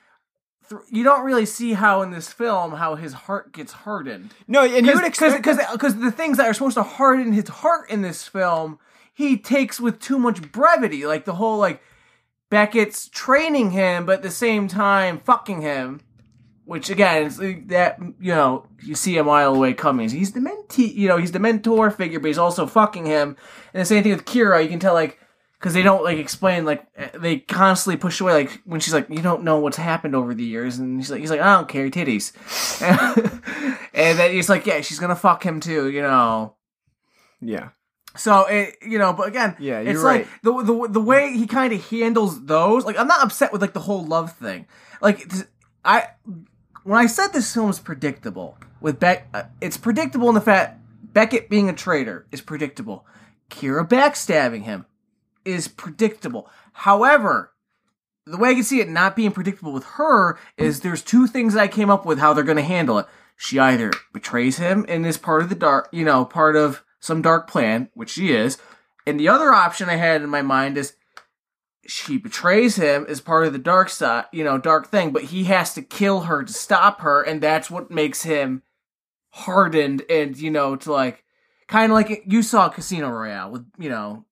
You don't really see how in this film how his heart gets hardened. No, and you would expect because the things that are supposed to harden his heart in this film, he takes with too much brevity. Like the whole like Beckett's training him, but at the same time fucking him. Which again, it's like that you know you see a mile away coming. He's the mentee, you know, he's the mentor figure, but he's also fucking him. And the same thing with Kira. You can tell like. Because they don't, like, explain, like, they constantly push away, like, when she's like, you don't know what's happened over the years. And she's like, he's like, I don't care, titties. And then he's like, yeah, she's going to fuck him too, you know. Yeah. So, it, you know, but again, yeah, you're it's right. like the, the the way he kind of handles those. Like, I'm not upset with, like, the whole love thing. Like, I when I said this film is predictable, with Beck, it's predictable in the fact Beckett being a traitor is predictable. Kira backstabbing him is predictable. However, the way I can see it not being predictable with her is there's two things I came up with how they're going to handle it. She either betrays him and is part of the dark, you know, part of some dark plan, which she is. And the other option I had in my mind is she betrays him as part of the dark side, you know, dark thing, but he has to kill her to stop her, and that's what makes him hardened and, you know, to like, kind of like you saw Casino Royale with, you know,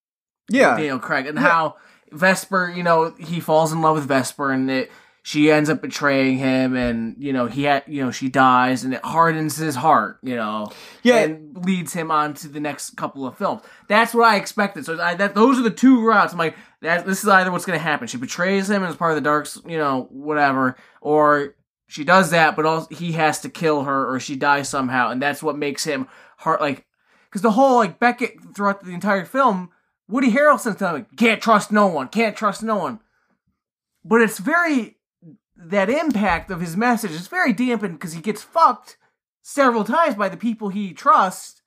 yeah, Daniel Craig, and yeah. how Vesper, you know, he falls in love with Vesper, and it, she ends up betraying him, and, you know, he had, you know, she dies, and it hardens his heart, you know, yeah, and leads him on to the next couple of films. That's what I expected. So I, that, those are the two routes. I'm like, that, this is either what's going to happen. She betrays him as part of the dark, you know, whatever, or she does that, but also he has to kill her, or she dies somehow, and that's what makes him heart, like, because the whole, like, Beckett throughout the entire film, Woody Harrelson's telling me, can't trust no one, can't trust no one. But it's very... that impact of his message is very dampened because he gets fucked several times by the people he trusts,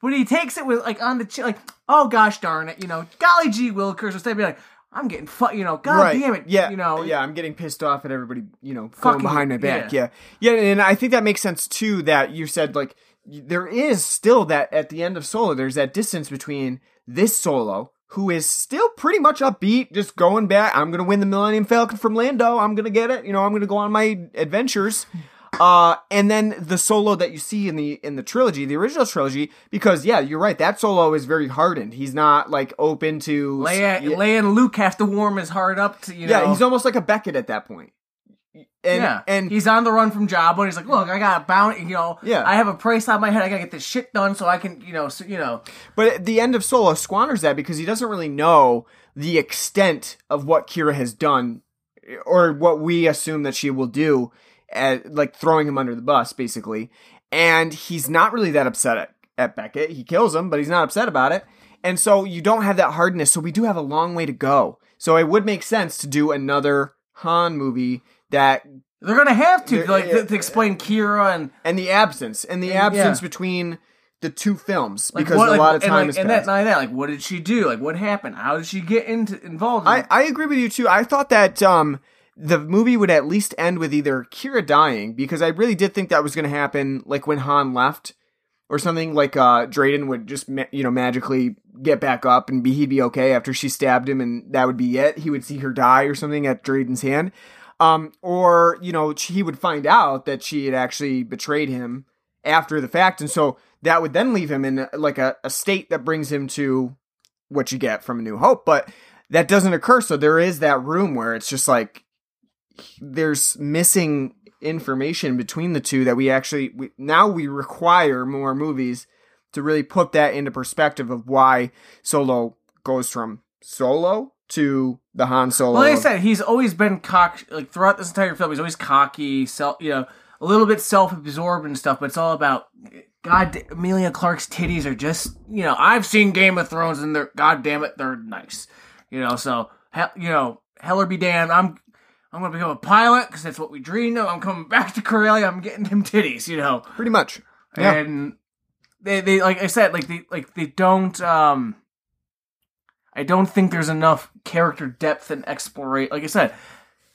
but he takes it with, like, on the chin, like, oh gosh darn it, you know, golly gee Willikers, instead of being like, I'm getting fucked, you know, god right. damn it, yeah, you know, yeah, I'm getting pissed off at everybody, you know, fucking behind my back, yeah. yeah, yeah, and I think that makes sense too. That you said, like, there is still that at the end of Solo, there's that distance between this Solo, who is still pretty much upbeat, just going back, I'm going to win the Millennium Falcon from Lando, I'm going to get it, you know, I'm going to go on my adventures. Uh, and then the Solo that you see in the in the trilogy, the original trilogy, because, yeah, you're right, that Solo is very hardened. He's not, like, open to... Leia, yeah. Leia and Luke have to warm his heart up to, you know... Yeah, he's almost like a Beckett at that point. And, yeah, and he's on the run from Jabba, and he's like, "Look, I got a bounty, you know. Yeah. I have a price on my head. I gotta get this shit done, so I can, you know, so, you know." But at the end of Solo squanders that because he doesn't really know the extent of what Kira has done, or what we assume that she will do, at, like throwing him under the bus, basically. And he's not really that upset at, at Beckett. He kills him, but he's not upset about it. And so you don't have that hardness. So we do have a long way to go. So it would make sense to do another Han movie. That they're gonna have to like to, to explain Kira and and the absence and the and, absence yeah. between the two films like because what, a like, lot of time is like, and that, not that like what did she do like what happened how did she get into involved in I, I agree with you too. I thought that um the movie would at least end with either Kira dying because I really did think that was gonna happen like when Han left or something like uh Drayden would just ma- you know magically get back up and be he'd be okay after she stabbed him and that would be it. He would see her die or something at Drayden's hand. Um, or, you know, he would find out that she had actually betrayed him after the fact. And so that would then leave him in like a, a state that brings him to what you get from A New Hope. But that doesn't occur. So there is that room where it's just like there's missing information between the two that we actually we, now we require more movies to really put that into perspective of why Solo goes from Solo to the Han Solo. Well, like I said, he's always been cock like throughout this entire film. He's always cocky, self, you know, a little bit self-absorbed and stuff. But it's all about God. Emilia Clarke's titties are just, you know. I've seen Game of Thrones, and they're God damn it, they're nice, you know. So he, you know, heller be damned. I'm I'm gonna become a pilot because that's what we dreamed of. I'm coming back to Corellia. I'm getting them titties, you know. Pretty much. Yeah. And they they like I said like they like they don't. um I don't think there's enough character depth and exploration. Like I said,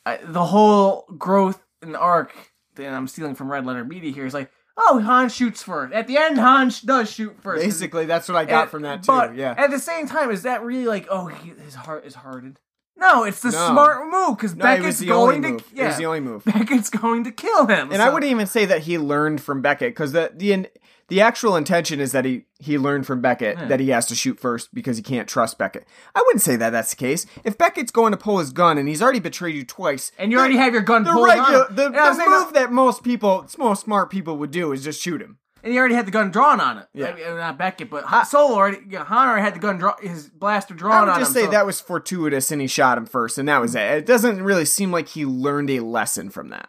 I, the whole growth and arc, and I'm stealing from Red Letter Media here, is like, oh, Han shoots first. At the end, Han sh- does shoot first. Basically, that's what I got at, from that, too. But yeah. At the same time, is that really like, oh, he, his heart is hardened? No, it's the no. smart move, because no, Beckett's going to... Yeah, it was the only move. Beckett's going to kill him. And so. I wouldn't even say that he learned from Beckett, because the... the The actual intention is that he, he learned from Beckett yeah. that he has to shoot first because he can't trust Beckett. I wouldn't say that that's the case. If Beckett's going to pull his gun and he's already betrayed you twice... And you the, already have your gun the pulled regu- on The, the move no. that most people, most smart people would do is just shoot him. And he already had the gun drawn on it. Yeah. I mean, not Beckett, but Han, Solo already... You know, Han already had the gun, draw, his blaster drawn on him. I would just him, say so. That was fortuitous and he shot him first and that was it. It doesn't really seem like he learned a lesson from that.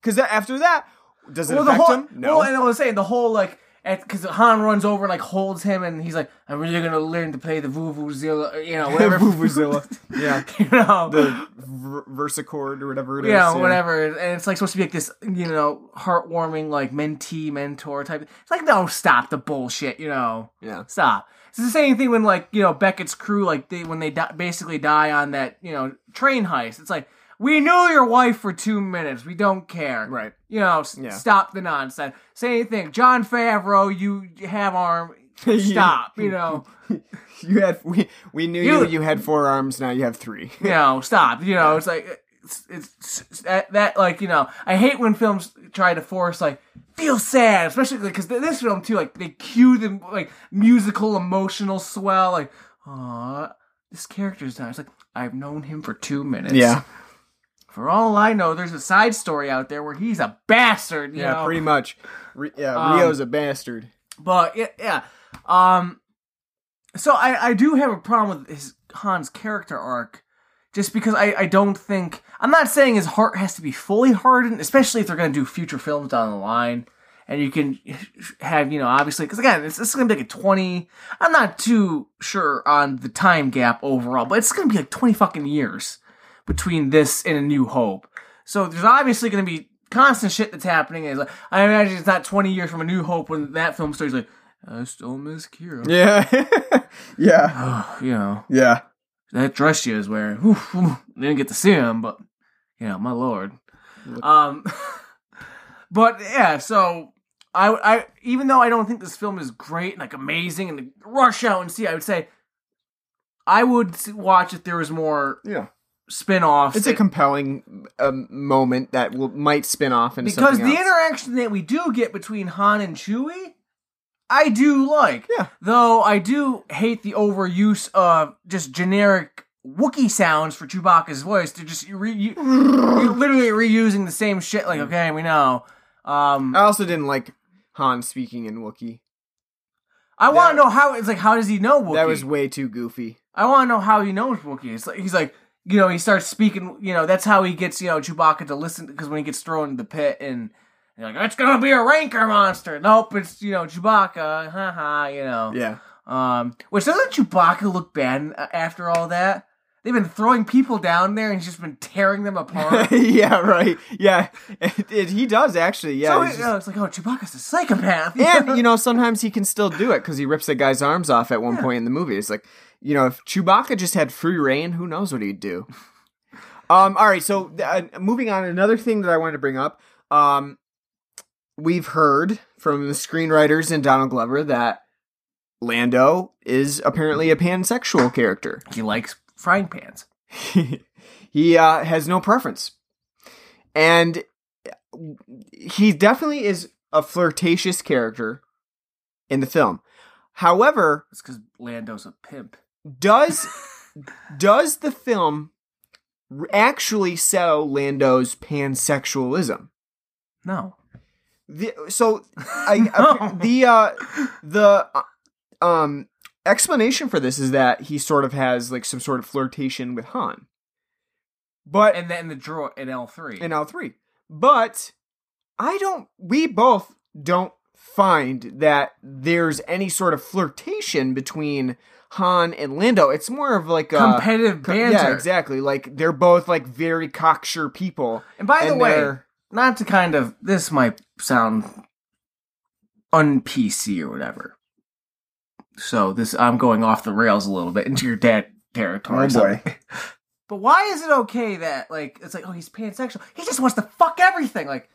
Because after that... Does it well, affect the whole, him? No. Well, and I was saying, the whole, like, because Han runs over and like holds him, and he's like, "I'm really gonna learn to play the vuvuzela," or, you know, whatever. Vuvuzela, yeah, you know, the v- versicord or whatever it yeah, is, yeah, whatever. And it's like supposed to be like this, you know, heartwarming like mentee mentor type. It's like, no, stop the bullshit, you know, yeah, stop. It's the same thing when like you know Beckett's crew, like they when they di- basically die on that you know train heist. It's like, we knew your wife for two minutes. We don't care. Right. You know, s- yeah. Stop the nonsense. Say anything. John Favreau, you have arm. Stop, you, you know. You had, we, we knew you, you you had four arms. Now you have three. You know, stop. You know, it's like, it's, it's, it's that, that, like, you know, I hate when films try to force, like, feel sad, especially because like, this film, too, like, they cue the, like, musical, emotional swell. Like, aw, this character's done. It's like, I've known him for two minutes. Yeah. For all I know, there's a side story out there where he's a bastard. You yeah, know? Pretty much. Re- yeah, um, Rio's a bastard. But yeah, yeah. Um, so I, I do have a problem with his Han's character arc, just because I, I don't think I'm not saying his heart has to be fully hardened, especially if they're going to do future films down the line, and you can have you know obviously because again it's, it's going to be like a twenty. I'm not too sure on the time gap overall, but it's going to be like twenty fucking years between this and A New Hope. So there's obviously going to be constant shit that's happening. Like, I imagine it's not twenty years from A New Hope when that film starts like, I still miss Kira. Yeah. Yeah. Oh, you know. Yeah. That dress she was wearing. Oof, oof. Didn't get to see him, but, you know, my lord. Um, But, yeah, so, I, I even though I don't think this film is great and, like, amazing and rush out and see, I would say, I would watch if there was more... Yeah. Spin-offs. It's a compelling um, moment that will might spin off into because something else. Because the interaction that we do get between Han and Chewie, I do like. Yeah. Though I do hate the overuse of just generic Wookiee sounds for Chewbacca's voice. They're just re- you, you're literally reusing the same shit. Like, okay, we know. Um, I also didn't like Han speaking in Wookiee. I want to know how it's like. How does he know Wookiee? That was way too goofy. I want to know how he knows Wookiee. It's like he's like. You know, he starts speaking, you know, that's how he gets, you know, Chewbacca to listen, because when he gets thrown in the pit, and you're like, it's gonna be a rancor monster! Nope, it's, you know, Chewbacca, haha, you know. Yeah. Um, which, doesn't Chewbacca look bad after all that? They've been throwing people down there, and he's just been tearing them apart. Yeah, right. Yeah. It, it, he does, actually, yeah. So, it, just... you know, it's like, oh, Chewbacca's a psychopath! And, you know, sometimes he can still do it, because he rips that guy's arms off at one yeah. point in the movie. It's like... You know, if Chewbacca just had free reign, who knows what he'd do. Um, all right, so uh, moving on, another thing that I wanted to bring up. Um, we've heard from the screenwriters and Donald Glover that Lando is apparently a pansexual character. He likes frying pans. He uh, has no preference. And he definitely is a flirtatious character in the film. However... It's because Lando's a pimp. Does does the film actually sell Lando's pansexualism? No. The, so, I, no. the uh, the uh, um, explanation for this is that he sort of has like some sort of flirtation with Han. But and then the draw in L three. In L three. But I don't... We both don't... find that there's any sort of flirtation between Han and Lando. It's more of like a competitive banter. Yeah, exactly. Like they're both like very cocksure people. And by the and way, not to kind of this might sound un-P C or whatever. So this I'm going off the rails a little bit into your dad territory. Oh boy. But why is it okay that like it's like oh he's pansexual? He just wants to fuck everything. Like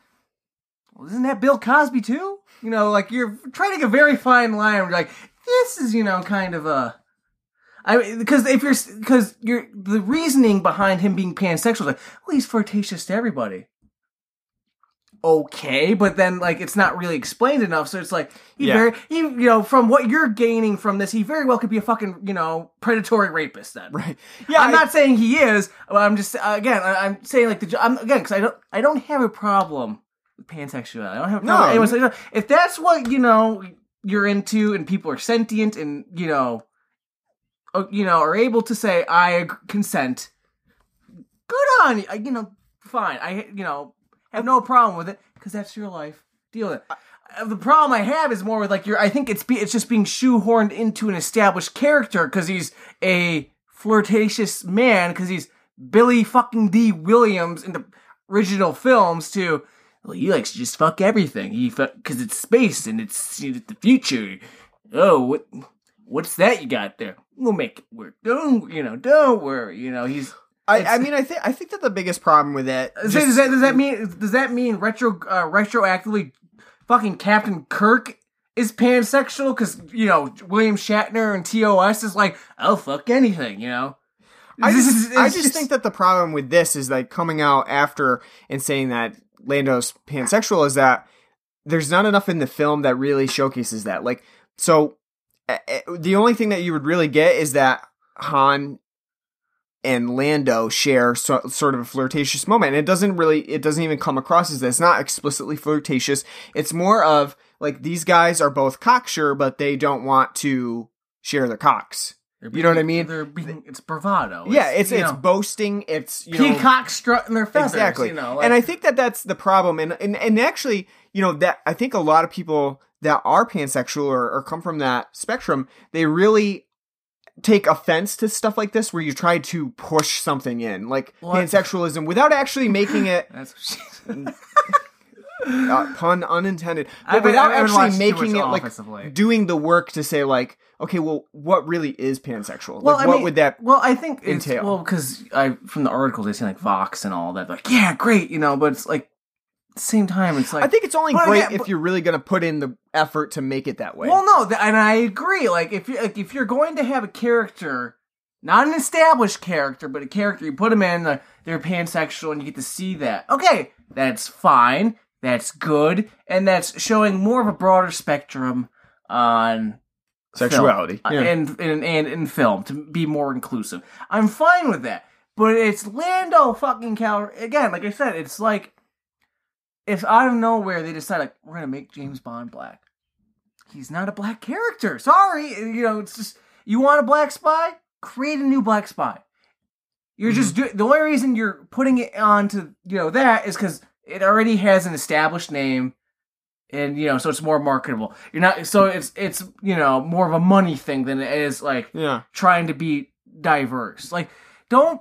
well, isn't that Bill Cosby, too? You know, like, you're treading a very fine line where you're like, this is, you know, kind of a... I Because if you're... Because you're... The reasoning behind him being pansexual is like, well, he's flirtatious to everybody. Okay, but then, like, it's not really explained enough, so it's like, he yeah. very... He, you know, from what you're gaining from this, he very well could be a fucking, you know, predatory rapist then. Right. Yeah, I'm I, not saying he is, but I'm just... Again, I, I'm saying, like, the... I'm, again, because I don't, I don't have a problem... pansexuality. I don't have a problem with anyone. If that's what, you know, you're into and people are sentient and, you know, you know, are able to say, I consent, good on you. You know, fine. I, you know, have no problem with it because that's your life. Deal with it. the problem I have is more with, like, you're, I think it's be, it's just being shoehorned into an established character because he's a flirtatious man, because he's Billy fucking D. Williams in the original films to, well, he likes to just fuck everything. He because it's space and it's, you know, the future. Oh, what what's that you got there? We'll make it work. Don't, you know, don't worry. You know, he's... I, I mean, I think I think that the biggest problem with it... Just, does, that, does that mean does that mean retro uh, retroactively fucking Captain Kirk is pansexual? Because, you know, William Shatner and T O S is like, I'll fuck anything, you know? I just, is, I just, just think that the problem with this is, like, coming out after and saying that Lando's pansexual is that there's not enough in the film that really showcases that. Like, so uh, the only thing that you would really get is that Han and Lando share so, sort of a flirtatious moment. And it doesn't really, it doesn't even come across as that. It's not explicitly flirtatious. It's more of, like, these guys are both cocksure, but they don't want to share their cocks. Being, you know what I mean? They're being, it's bravado. It's, yeah, it's it's know, boasting. It's, you know, peacock strutting their feathers. Exactly. You know, like, and I think that that's the problem. And, and and actually, you know, that I think a lot of people that are pansexual or, or come from that spectrum, they really take offense to stuff like this where you try to push something in, like what? pansexualism, without actually making it... That's what she said. Uh, pun unintended. But without actually making it, like, doing the work to say, like, okay, well, what really is pansexual? Well, like, I what mean, would that well, I think entail? It's, well, because I from the articles they say, like, Vox and all that, like, yeah, great, you know, but it's like at the same time, it's like I think it's only great yeah, if but, you're really going to put in the effort to make it that way. Well, no, th- and I agree. Like, if you like, if you're going to have a character, not an established character, but a character, you put them in, like, they're pansexual, and you get to see that. Okay, that's fine. That's good, and that's showing more of a broader spectrum on sexuality yeah. and, and and in film to be more inclusive. I'm fine with that, but it's Lando fucking Cal again. Like I said, it's like if out of nowhere they decide, like, we're gonna make James Bond black. He's not a black character. Sorry, you know, it's just you want a black spy, create a new black spy. You're mm-hmm. just do- the only reason you're putting it onto, you know, that is because it already has an established name, and, you know, so it's more marketable. You're not, so it's, it's, you know, more of a money thing than it is, like, yeah. trying to be diverse. Like, don't,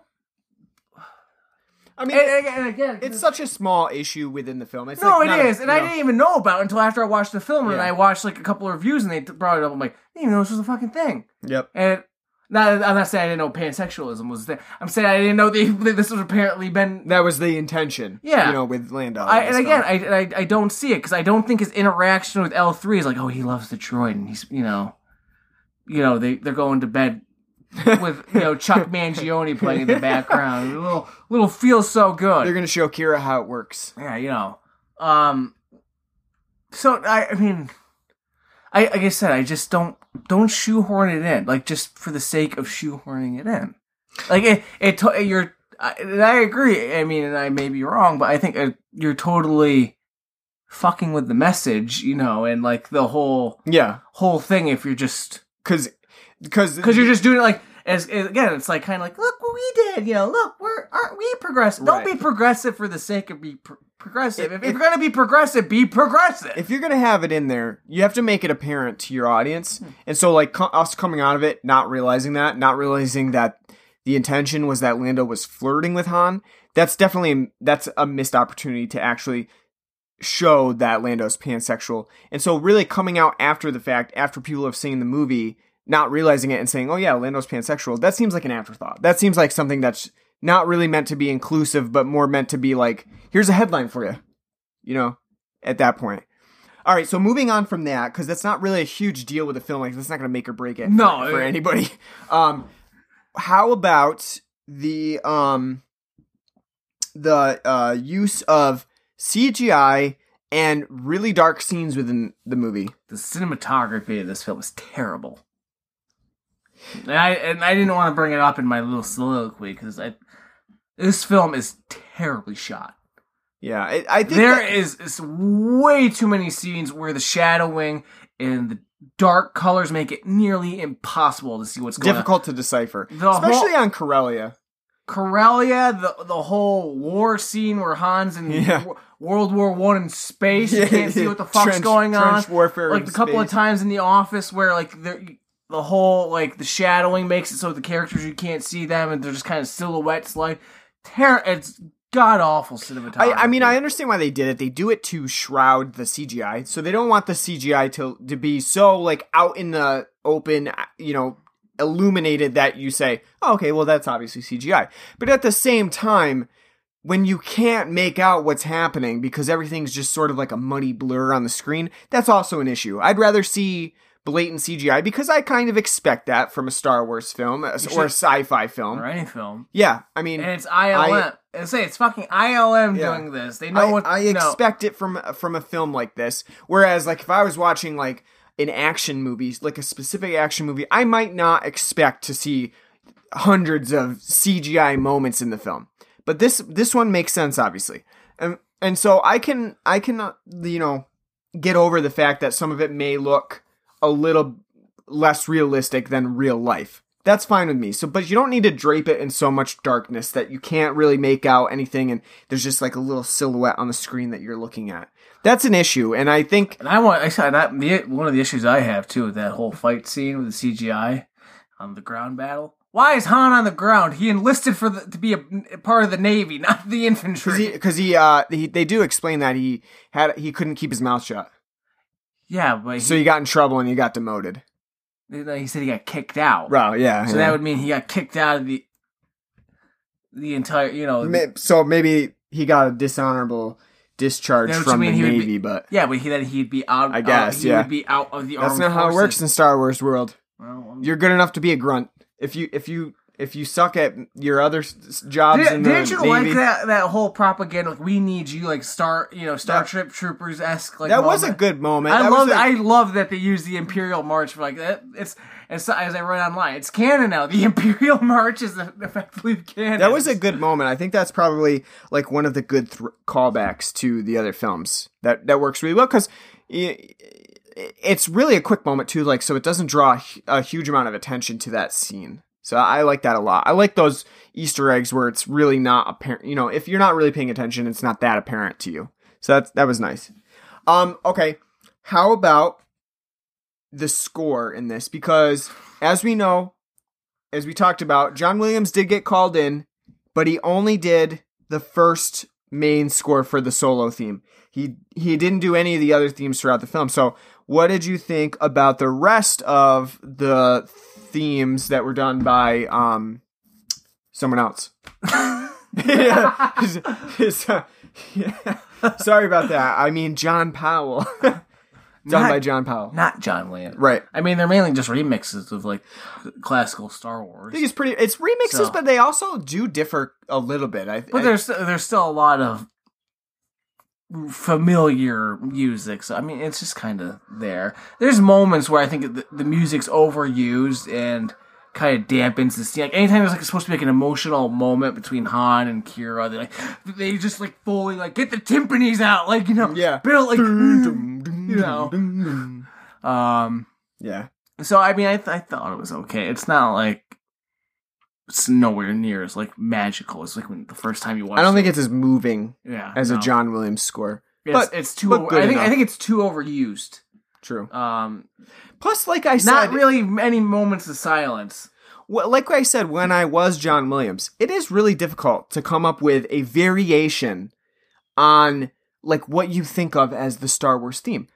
I mean, and, and again, it's such a small issue within the film. It's no, like, it is, a, and know. I didn't even know about it until after I watched the film, yeah. and I watched, like, a couple of reviews, and they brought it up. I'm like, I didn't even know this was a fucking thing. Yep. And it, Not, I'm not saying I didn't know pansexualism was there. I'm saying I didn't know they, this was apparently been... That was the intention. Yeah. You know, with Lando. I, and, and again, I, I I don't see it, because I don't think his interaction with L three is like, oh, he loves the droid, and he's, you know... You know, they, they're going to bed with, you know, Chuck Mangione playing in the background. A little, little feels so good. They're going to show Kira how it works. Yeah, you know. Um. So, I, I mean... I, like I said, I just don't don't shoehorn it in, like, just for the sake of shoehorning it in. Like, it, it you're, I, and I agree. I mean, and I may be wrong, but I think it, you're totally fucking with the message, you know, and, like, the whole yeah whole thing. If you're just because because because you're just doing it like as, as again, it's like kind of like, look what we did, you know, look we're aren't we progressive? Right. Don't be progressive for the sake of be. Pro- Progressive. If, if, if you're going to be progressive, be progressive. If you're going to have it in there, you have to make it apparent to your audience. Hmm. And so, like, co- us coming out of it, not realizing that, not realizing that the intention was that Lando was flirting with Han, that's definitely, that's a missed opportunity to actually show that Lando's pansexual. And so really coming out after the fact, after people have seen the movie, not realizing it and saying, oh yeah, Lando's pansexual, that seems like an afterthought. That seems like something that's not really meant to be inclusive, but more meant to be like, here's a headline for you, you know, at that point. All right, so moving on from that, because that's not really a huge deal with the film. Like, that's not going to make or break it no, for, for anybody. Um, how about the um, the uh, use of C G I and really dark scenes within the movie? The cinematography of this film is terrible. And I and I didn't want to bring it up in my little soliloquy because I this film is terribly shot. Yeah, I, I think there that... is it's way too many scenes where the shadowing and the dark colors make it nearly impossible to see what's going Difficult on. Difficult to decipher, the especially whole... on Corellia. Corellia, the the whole war scene where Han's in yeah. World War One in space, yeah, you can't yeah. see what the fuck's trench, going trench on. Trench warfare. Like a couple space. of times in The Office where like the the whole like the shadowing makes it so the characters you can't see them and they're just kind of silhouettes. Like ter- it's god-awful cinematography. I, I mean, I understand why they did it. They do it to shroud the C G I, so they don't want the C G I to to be so like out in the open, you know, illuminated that you say, oh, okay, well, that's obviously C G I. But at the same time, when you can't make out what's happening because everything's just sort of like a muddy blur on the screen, that's also an issue. I'd rather see blatant C G I because I kind of expect that from a Star Wars film or a sci-fi film. Or any film. Yeah, I mean... And it's I L M. I say, it's fucking I L M yeah. doing this. They know I, what... I expect no. it from, from a film like this. Whereas, like, if I was watching, like, in action movies, like a specific action movie, I might not expect to see hundreds of C G I moments in the film. But this this one makes sense, obviously. And and so I can, I can, you know, get over the fact that some of it may look a little less realistic than real life. That's fine with me. So, but you don't need to drape it in so much darkness that you can't really make out anything and there's just like a little silhouette on the screen that you're looking at. That's an issue, and I think... And I want... I said that one of the issues I have, too, with that whole fight scene with the C G I on the ground battle. Why is Han on the ground? He enlisted for the, to be a, a part of the Navy, not the infantry. Because he, he, uh, he, they do explain that he had he couldn't keep his mouth shut. Yeah, but... He, so he got in trouble and he got demoted. He said he got kicked out. Right, yeah. So yeah. that would mean he got kicked out of the the entire, you know... The, so maybe he got a dishonorable... discharged from the Navy, be, but... Yeah, but he, that he'd be out... I guess, uh, he yeah. He would be out of the That's armed That's not how forces. It works in Star Wars world. Well, you're good enough to be a grunt. If you if you, if you suck at your other s- jobs did, in the Navy... Didn't you like that, that whole propaganda, like, we need you, like, Star, you know, Star that, Trip Troopers-esque, like... That moment. Was a good moment. I that love was a, I love that they use the Imperial March for, like, that. It's, it's... As I read online, it's canon now. The Imperial March is effectively canon. That was a good moment. I think that's probably, like, one of the good th- callbacks to the other films. That that works really well, because... It's really a quick moment, too, like, so it doesn't draw a huge amount of attention to that scene. So I like that a lot. I like those Easter eggs where it's really not apparent. You know, if you're not really paying attention, it's not that apparent to you. So that's, that was nice. Um, okay, how about the score in this? Because as we know, as we talked about, John Williams did get called in, but he only did the first main score for the Solo theme. He he didn't do any of the other themes throughout the film. So what did you think about the rest of the themes that were done by um someone else? yeah. It's, it's, uh, yeah. Sorry about that. I mean, John Powell. done not, by John Powell. Not John Williams. Right. I mean, they're mainly just remixes of, like, classical Star Wars. I think it's pretty... It's remixes, so. But they also do differ a little bit. I, but I, there's there's still a lot of familiar music, so I mean it's just kind of there. There's moments where I think the, the music's overused and kind of dampens the scene. Like anytime there's like supposed to be like an emotional moment between Han and Kira, they like they just like fully like get the timpanis out, like you know, yeah, build like you know, um, yeah. So I mean I th- I thought it was okay. It's not like. It's nowhere near as like magical. It's like when the first time you watch. I don't it. think it's as moving yeah, as no. a John Williams score. It's, but it's too. But over, I think enough. I think it's too overused. True. Um, Plus, like I said, not really many moments of silence. Well, like I said, when I was John Williams, it is really difficult to come up with a variation on like what you think of as the Star Wars theme.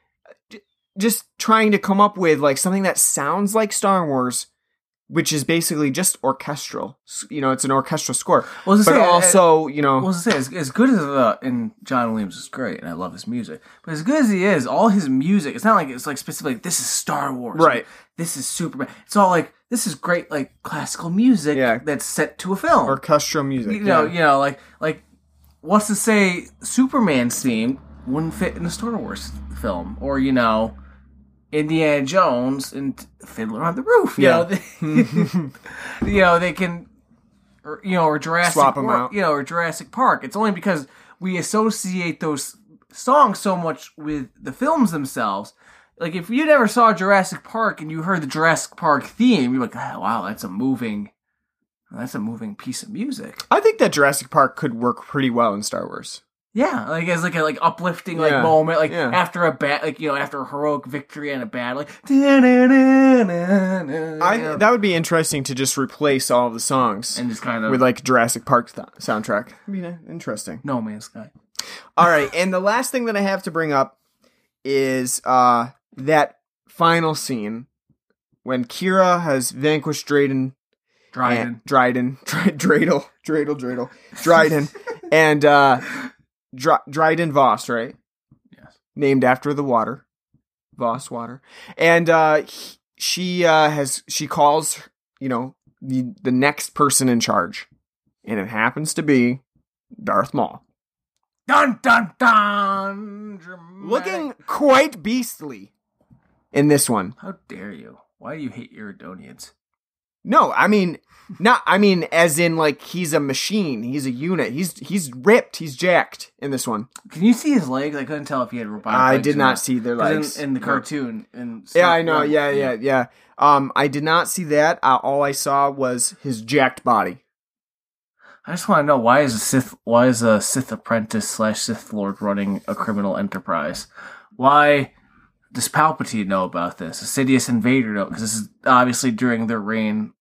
Just trying to come up with like something that sounds like Star Wars. Which is basically just orchestral. You know, it's an orchestral score. Well, but say, also, it, you know... Well, as I say, as, as good as... Uh, and John Williams is great, and I love his music. But as good as he is, all his music... It's not like it's like specifically, like, this is Star Wars. Right. This is Superman. It's all like, this is great, like, classical music yeah. that's set to a film. Orchestral music. You know, yeah. you know like, like, what's to say Superman's theme wouldn't fit in a Star Wars film? Or, you know... Indiana Jones and Fiddler on the Roof. You yeah. know, they, you know they can, or, you know, or Jurassic, Swap them or, out. You know, or Jurassic Park. It's only because we associate those songs so much with the films themselves. Like if you never saw Jurassic Park and you heard the Jurassic Park theme, you're like, oh, wow, that's a moving, That's a moving piece of music. I think that Jurassic Park could work pretty well in Star Wars. Yeah, like as like a like uplifting like yeah. moment, like yeah. after a bat, like you know, after a heroic victory and a battle. Like, I that would be interesting to just replace all of the songs and just kind of with like Jurassic Park th- soundtrack. I mean, interesting. No Man's Sky. All right, and the last thing that I have to bring up is uh, that final scene when Kira has vanquished Drayden. Dryden. Dryden. Dryden. Dreidel. Dreidel. Dreidel. Dryden. And uh, Dry- Dryden Voss, right? Yes. Named after the water. Voss water. And uh, he, she uh, has, she calls, you know, the, the next person in charge. And it happens to be Darth Maul. Dun, dun, dun. Dramatic. Looking quite beastly in this one. How dare you? Why do you hate Iridonians? No, I mean, not. I mean, as in, like, he's a machine. He's a unit. He's he's ripped. He's jacked in this one. Can you see his legs? I couldn't tell if he had robotic legs. I did not see their legs. In, in the cartoon. And yeah, I know. Yeah, yeah, yeah. Um, I did not see that. Uh, all I saw was his jacked body. I just want to know, why is a Sith why is a Sith apprentice slash Sith Lord running a criminal enterprise? Why... Does Palpatine know about this? Does Sidious and Vader know? Because this is obviously during their reign.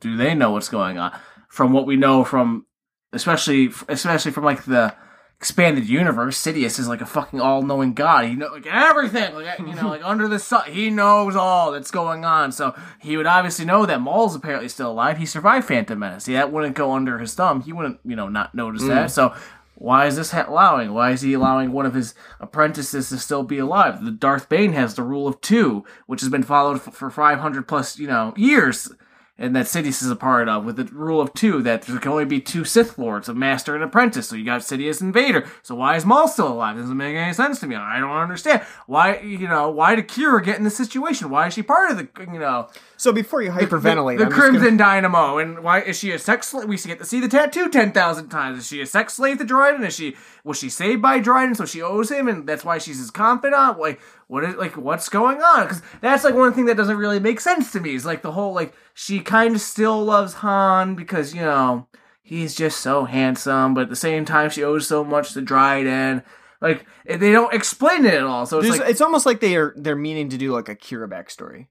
Do they know what's going on? From what we know from, especially especially from like the expanded universe, Sidious is like a fucking all-knowing god. He knows like everything, like, you know, like under the sun. He knows all that's going on. So he would obviously know that Maul's apparently still alive. He survived Phantom Menace. Yeah, that wouldn't go under his thumb. He wouldn't, you know, not notice mm. that. So. Why is this allowing? Why is he allowing one of his apprentices to still be alive? The Darth Bane has the Rule of Two, which has been followed f- for five hundred plus, you know, years, and that Sidious is a part of, with the Rule of Two, that there can only be two Sith Lords, a Master and Apprentice, so you got Sidious and Vader. So why is Maul still alive? It doesn't make any sense to me. I don't understand. Why, you know, why did Kira get in this situation? Why is she part of the, you know... So before you hyperventilate... The, the, the Crimson gonna... Dynamo, and why is she a sex slave? We get to see the tattoo ten thousand times. Is she a sex slave to Dryden? Is she... Was she saved by Dryden, so she owes him, and that's why she's his confidant? Like, what is... Like, what's going on? Because that's, like, one thing that doesn't really make sense to me. Is, like, the whole, like... She kind of still loves Han because, you know, he's just so handsome, but at the same time, she owes so much to Dryden. Like, they don't explain it at all, so it's There's, like... It's almost like they are, they're meaning to do, like, a Kira backstory.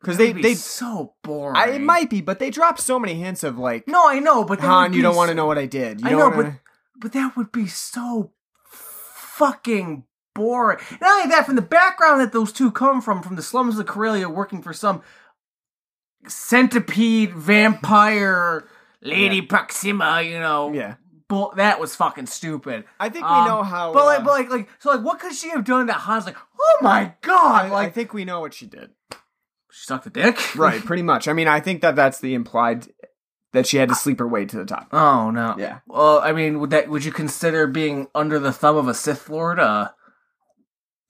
Because they, be they so boring. I, it might be, but they drop so many hints of like. No, I know, but Han, you don't so, want to know what I did. You I know, but wanna... but that would be so fucking boring. Not only that, from the background that those two come from, from the slums of Corellia, working for some centipede vampire lady yeah. Proxima, you know. Yeah. Bull- that was fucking stupid. I think we um, know how. But, uh, like, but like, like, so like, what could she have done that Han's like, oh my god! I, like, I think we know what she did. She sucked a dick? Right, pretty much. I mean, I think that that's the implied that she had to sleep her way to the top. Oh, no. Yeah. Well, I mean, would that would you consider being under the thumb of a Sith Lord uh,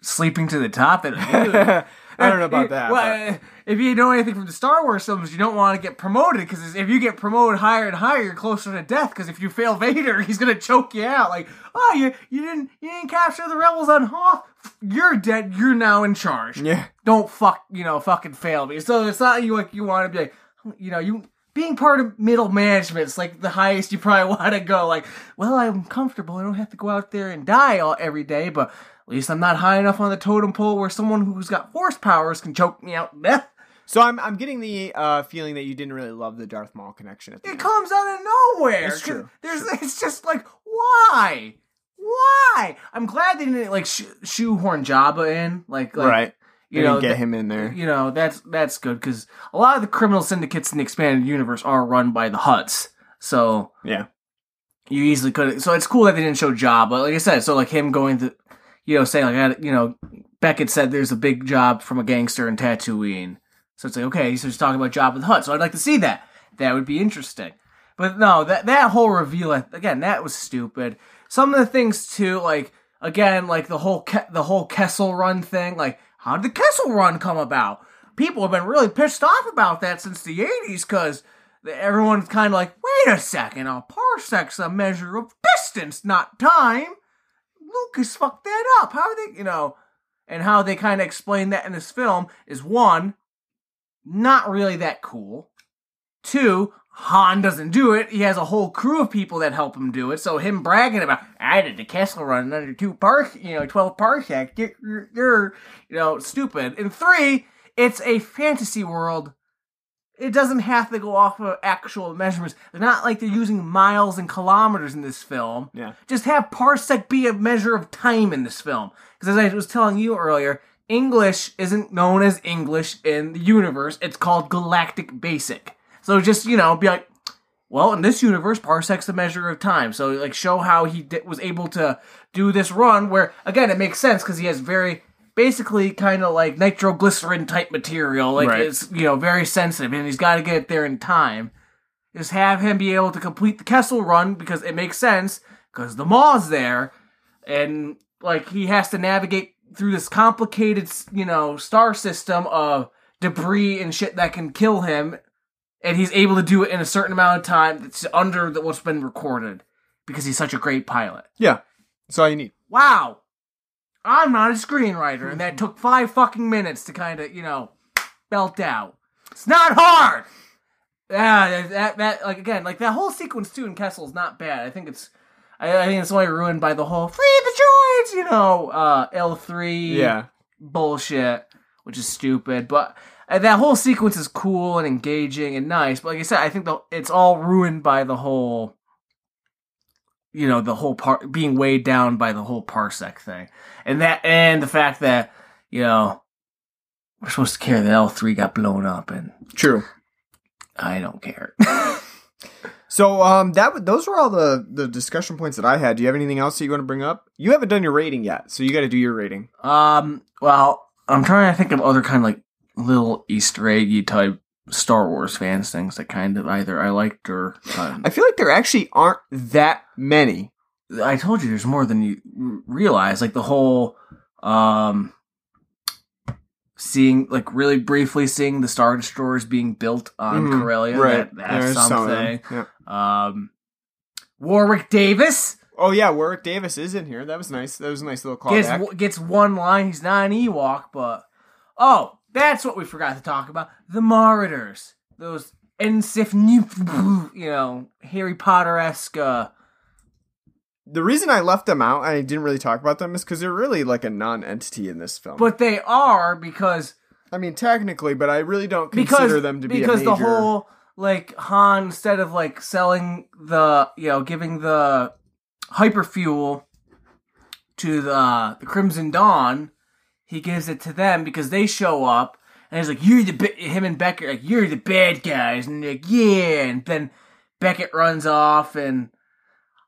sleeping to the top? It, I don't know about that. Well, but. If you know anything from the Star Wars films, you don't want to get promoted, because if you get promoted higher and higher, you're closer to death, because if you fail Vader, he's going to choke you out. Like, oh, you, you didn't you didn't capture the rebels on Hoth? You're dead. You're now in charge. Yeah. Don't fuck, you know, fucking fail me. So it's not you like you want to be, like, you know, you being part of middle management is like the highest you probably want to go. Like, well, I'm comfortable. I don't have to go out there and die all every day, but at least I'm not high enough on the totem pole where someone who's got force powers can choke me out to death. So I'm I'm getting the uh, feeling that you didn't really love the Darth Maul connection. At the it end. Comes out of nowhere. It's true. There's true. It's just like why. Why? I'm glad they didn't like sh- shoehorn Jabba in, like, like right. You they know, get th- him in there. You know, that's that's good because a lot of the criminal syndicates in the expanded universe are run by the Hutts. So yeah, you easily could. So it's cool that they didn't show Jabba. Like I said, so like him going to, you know, saying like you know, Beckett said there's a big job from a gangster in Tatooine. So it's like okay, he's just talking about Jabba the Hutt. So I'd like to see that. That would be interesting. But no, that that whole reveal again, that was stupid. Some of the things too, like again, like the whole Ke- the whole Kessel Run thing. Like, how did the Kessel Run come about? People have been really pissed off about that since the eighties, because everyone's kind of like, wait a second, a parsec's a measure of distance, not time. Lucas fucked that up. How they, you know, and how they kind of explain that in this film is one, not really that cool. Two, Han doesn't do it. He has a whole crew of people that help him do it. So him bragging about, I did the Kessel Run in under two park, you know, twelve parsec. You're, you're, you know, stupid. And three, it's a fantasy world. It doesn't have to go off of actual measurements. They're not like they're using miles and kilometers in this film. Yeah. Just have parsec be a measure of time in this film. Because as I was telling you earlier, English isn't known as English in the universe. It's called Galactic Basic. So just, you know, be like, well, in this universe, parsec's the measure of time. So, like, show how he di- was able to do this run where, again, it makes sense because he has very... basically kind of like nitroglycerin-type material. Like, right. It's, you know, very sensitive, and he's got to get it there in time. Just have him be able to complete the Kessel Run, because it makes sense, because the Maw's there, and, like, he has to navigate through this complicated, you know, star system of debris and shit that can kill him, and he's able to do it in a certain amount of time that's under what's been recorded, because he's such a great pilot. Yeah. That's all you need. Wow! I'm not a screenwriter, and that took five fucking minutes to kind of, you know, belt out. It's not hard! Yeah, that, that, like, again, like, that whole sequence, too, in Kessel is not bad. I think it's, I, I think it's only ruined by the whole, free the droids, you know, uh, L three yeah. bullshit, which is stupid, but uh, that whole sequence is cool and engaging and nice, but like I said, I think the, it's all ruined by the whole... you know, the whole part being weighed down by the whole parsec thing. And that, and the fact that, you know, we're supposed to care that L three got blown up and. True. I don't care. So, um, that, those were all the, the discussion points that I had. Do you have anything else that you want to bring up? You haven't done your rating yet, so you got to do your rating. Um, well, I'm trying to think of other kind of like little Easter egg-y type Star Wars fans things that kind of either I liked or... Um, I feel like there actually aren't that many. I told you there's more than you realize. Like the whole um, seeing, like really briefly seeing the Star Destroyers being built on mm, Corellia. Right. That, that's there's something. Some yeah. um, Warwick Davis. Oh yeah, Warwick Davis is in here. That was nice. That was a nice little callback. Gets, gets one line. He's not an Ewok, but... Oh! That's what we forgot to talk about. The Marauders. Those Ensif, you know, Harry Potter-esque. Uh... The reason I left them out, I didn't really talk about them, is because they're really like a non-entity in this film. But they are, because... I mean, technically, but I really don't consider because, them to be a major... Because the whole, like, Han, instead of, like, selling the, you know, giving the hyperfuel to the, the Crimson Dawn... He gives it to them because they show up, and he's like, "You're the ba-, him and Beckett, like you're the bad guys," and they're like, "Yeah." And then Beckett runs off, and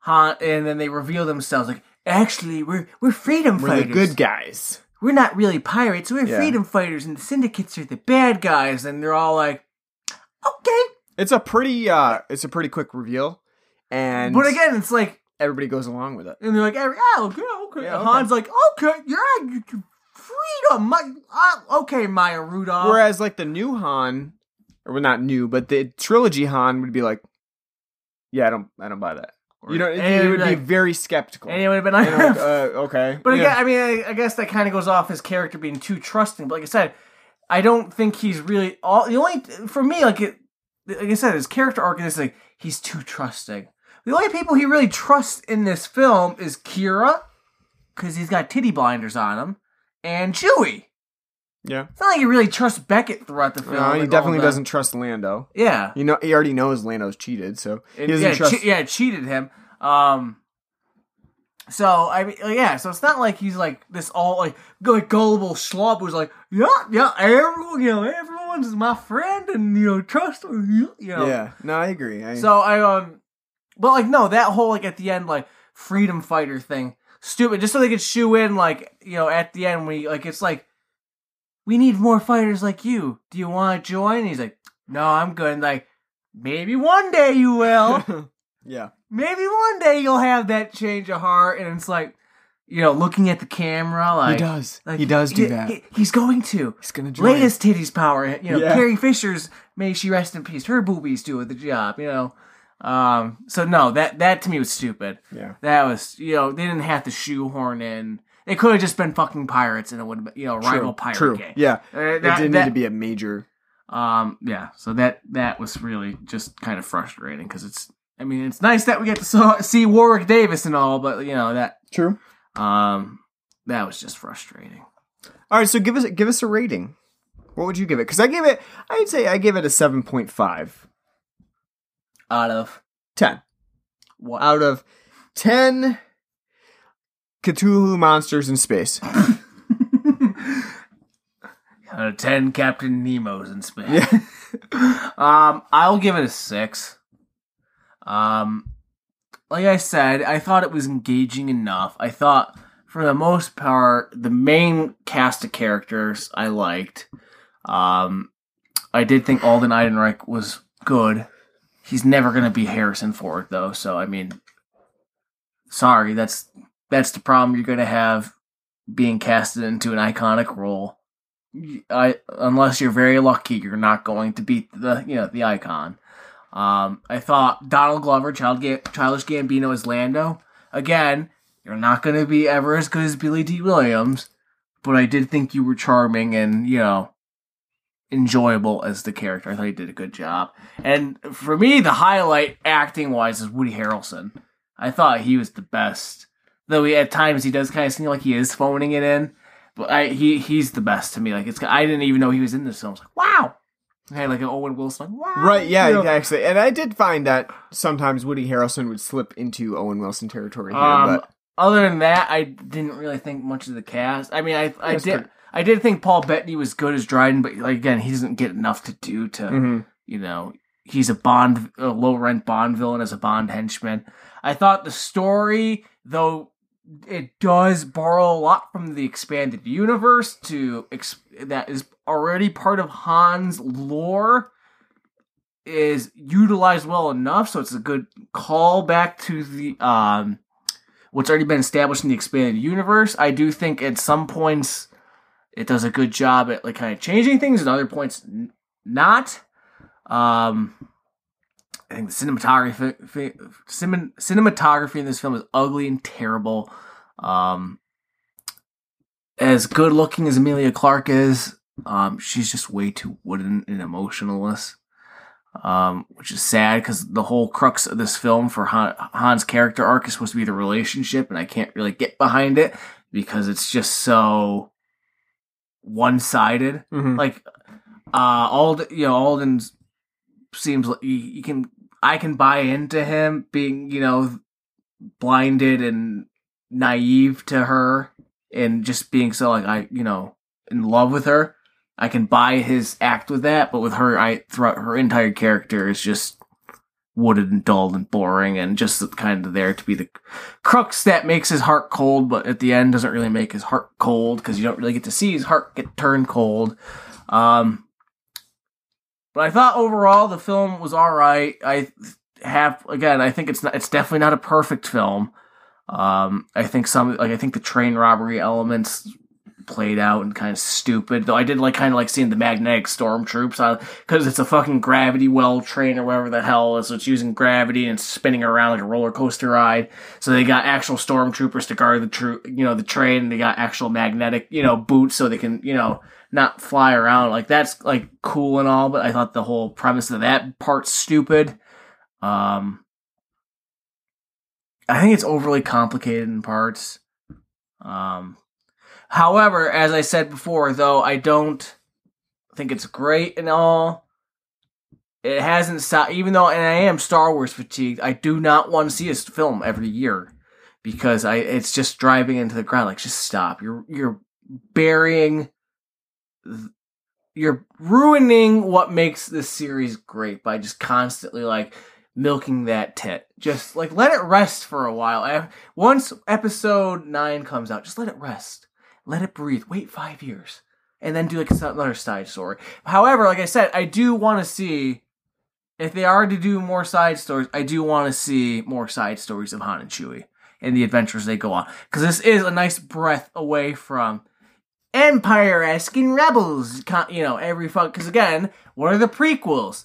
Han, and then they reveal themselves like, "Actually, we're we're freedom we're fighters. We're the good guys. We're not really pirates. We're yeah. freedom fighters, and the syndicates are the bad guys." And they're all like, "Okay." It's a pretty, uh, it's a pretty quick reveal, and but again, it's like everybody goes along with it, and they're like, "Oh, okay, okay." Yeah, okay. Han's like, "Okay, you're." you're, you're Freedom, my, uh, okay, Maya Rudolph. Whereas, like, the new Han, or well, not new, but the trilogy Han would be like, yeah, I don't, I don't buy that. Or, you know, it, it, it would be, like, be very skeptical. And it would have been like, like uh, okay. But yeah. again, I mean, I, I guess that kind of goes off his character being too trusting. But like I said, I don't think he's really all. The only for me, like, it, like I said, his character arc is like he's too trusting. The only people he really trusts in this film is Kira, because he's got titty blinders on him. And Chewie. Yeah. It's not like he really trusts Beckett throughout the film. No, he definitely doesn't trust Lando. Yeah. You know, he already knows Lando's cheated, so he doesn't yeah, trust... Che- yeah, cheated him. Um, so, I mean, yeah, so it's not like he's like this all, like, gullible schlub who's like, yeah, yeah, everyone, you know, everyone's my friend and, you know, trust him, you know. Yeah, no, I agree. I... So, I, um, but, like, no, that whole, like, at the end, like, freedom fighter thing, stupid, just so they could shoe in, like, you know, at the end, we like, it's like, we need more fighters like you. Do you want to join? And he's like, no, I'm good. And like, maybe one day you will. Yeah. Maybe one day you'll have that change of heart. And it's like, you know, looking at the camera, like. He does. Like, he does do he, that. He, he's going to. He's going to join. Latest titties power. You know, yeah. Carrie Fisher's, may she rest in peace. Her boobies do the job, you know. Um, so no, that, that to me was stupid. Yeah. That was, you know, they didn't have to shoehorn in. They could have just been fucking pirates and it would have been, you know, true, rival pirate true. game. Yeah. Uh, that, it didn't that, need to be a major. Um, yeah, so that that was really just kind of frustrating because it's, I mean, it's nice that we get to saw, see Warwick Davis and all, but you know that true. Um, that was just frustrating. All right, so give us give us a rating. What would you give it? Because I gave it, I'd say I gave it a seven point five out of ten. What? Out of ten Cthulhu monsters in space. Out of ten Captain Nemo's in space. Yeah. um, I'll give it a six. Um, like I said, I thought it was engaging enough. I thought, for the most part, the main cast of characters I liked. Um, I did think Alden Ehrenreich was good. He's never going to be Harrison Ford, though. So, I mean, sorry, that's that's the problem you're going to have being casted into an iconic role. I, unless you're very lucky, you're not going to beat the you know the icon. Um, I thought Donald Glover, Child Ga- Childish Gambino as Lando. Again, you're not going to be ever as good as Billy D. Williams, but I did think you were charming and you know enjoyable as the character. I thought you did a good job. And for me, the highlight acting wise is Woody Harrelson. I thought he was the best, though he, at times he does kind of seem like he is phoning it in. I, he he's the best to me. Like it's I didn't even know he was in this film. I was like, wow. I had like an Owen Wilson. Like, wow. Right, yeah, you know? Actually. And I did find that sometimes Woody Harrelson would slip into Owen Wilson territory here. Um, but other than that, I didn't really think much of the cast. I mean, I I did pretty... I did think Paul Bettany was good as Dryden, but like, again, he doesn't get enough to do to mm-hmm. you know he's a Bond a low rent Bond villain as a Bond henchman. I thought the story, though, it does borrow a lot from the Expanded Universe to exp- that is already part of Han's lore, is utilized well enough, so it's a good callback to the um, what's already been established in the Expanded Universe. I do think at some points it does a good job at like kind of changing things, and other points n- not. Um, I think the cinematography, cinematography in this film is ugly and terrible. Um, as good looking as Emilia Clarke is, um, she's just way too wooden and emotionless, um, which is sad because the whole crux of this film for Han, Han's character arc is supposed to be the relationship, and I can't really get behind it because it's just so one-sided. Mm-hmm. Like, uh, Alden, you know, Alden's seems like you, you can. I can buy into him being, you know, blinded and naive to her and just being so, like, I, you know, in love with her. I can buy his act with that, but with her, I, throughout her entire character is just wooded and dull and boring and just kind of there to be the crux that makes his heart cold, but at the end doesn't really make his heart cold because you don't really get to see his heart get turned cold. Um, But I thought overall the film was all right. I have again. I think it's not, it's definitely not a perfect film. Um, I think some like I think the train robbery elements played out and kind of stupid. Though I did like kind of like seeing the magnetic stormtroopers on because it's a fucking gravity well train or whatever the hell is. So it's using gravity and spinning around like a roller coaster ride. So they got actual stormtroopers to guard the tr- you know the train. And they got actual magnetic you know boots so they can you know. Not fly around. Like, that's, like, cool and all, but I thought the whole premise of that part's stupid. Um, I think it's overly complicated in parts. Um, however, as I said before, though, I don't think it's great and all. It hasn't stopped, even though, and I am Star Wars fatigued, I do not want to see a film every year because I it's just driving into the ground. Like, just stop. You're You're burying... You're ruining what makes this series great by just constantly, like, milking that tit. Just, like, let it rest for a while. Once episode nine comes out, just let it rest. Let it breathe. Wait five years. And then do, like, another side story. However, like I said, I do want to see, if they are to do more side stories, I do want to see more side stories of Han and Chewie and the adventures they go on. Because this is a nice breath away from Empire-esque and Rebels, you know, every fuck. Because again, what are the prequels?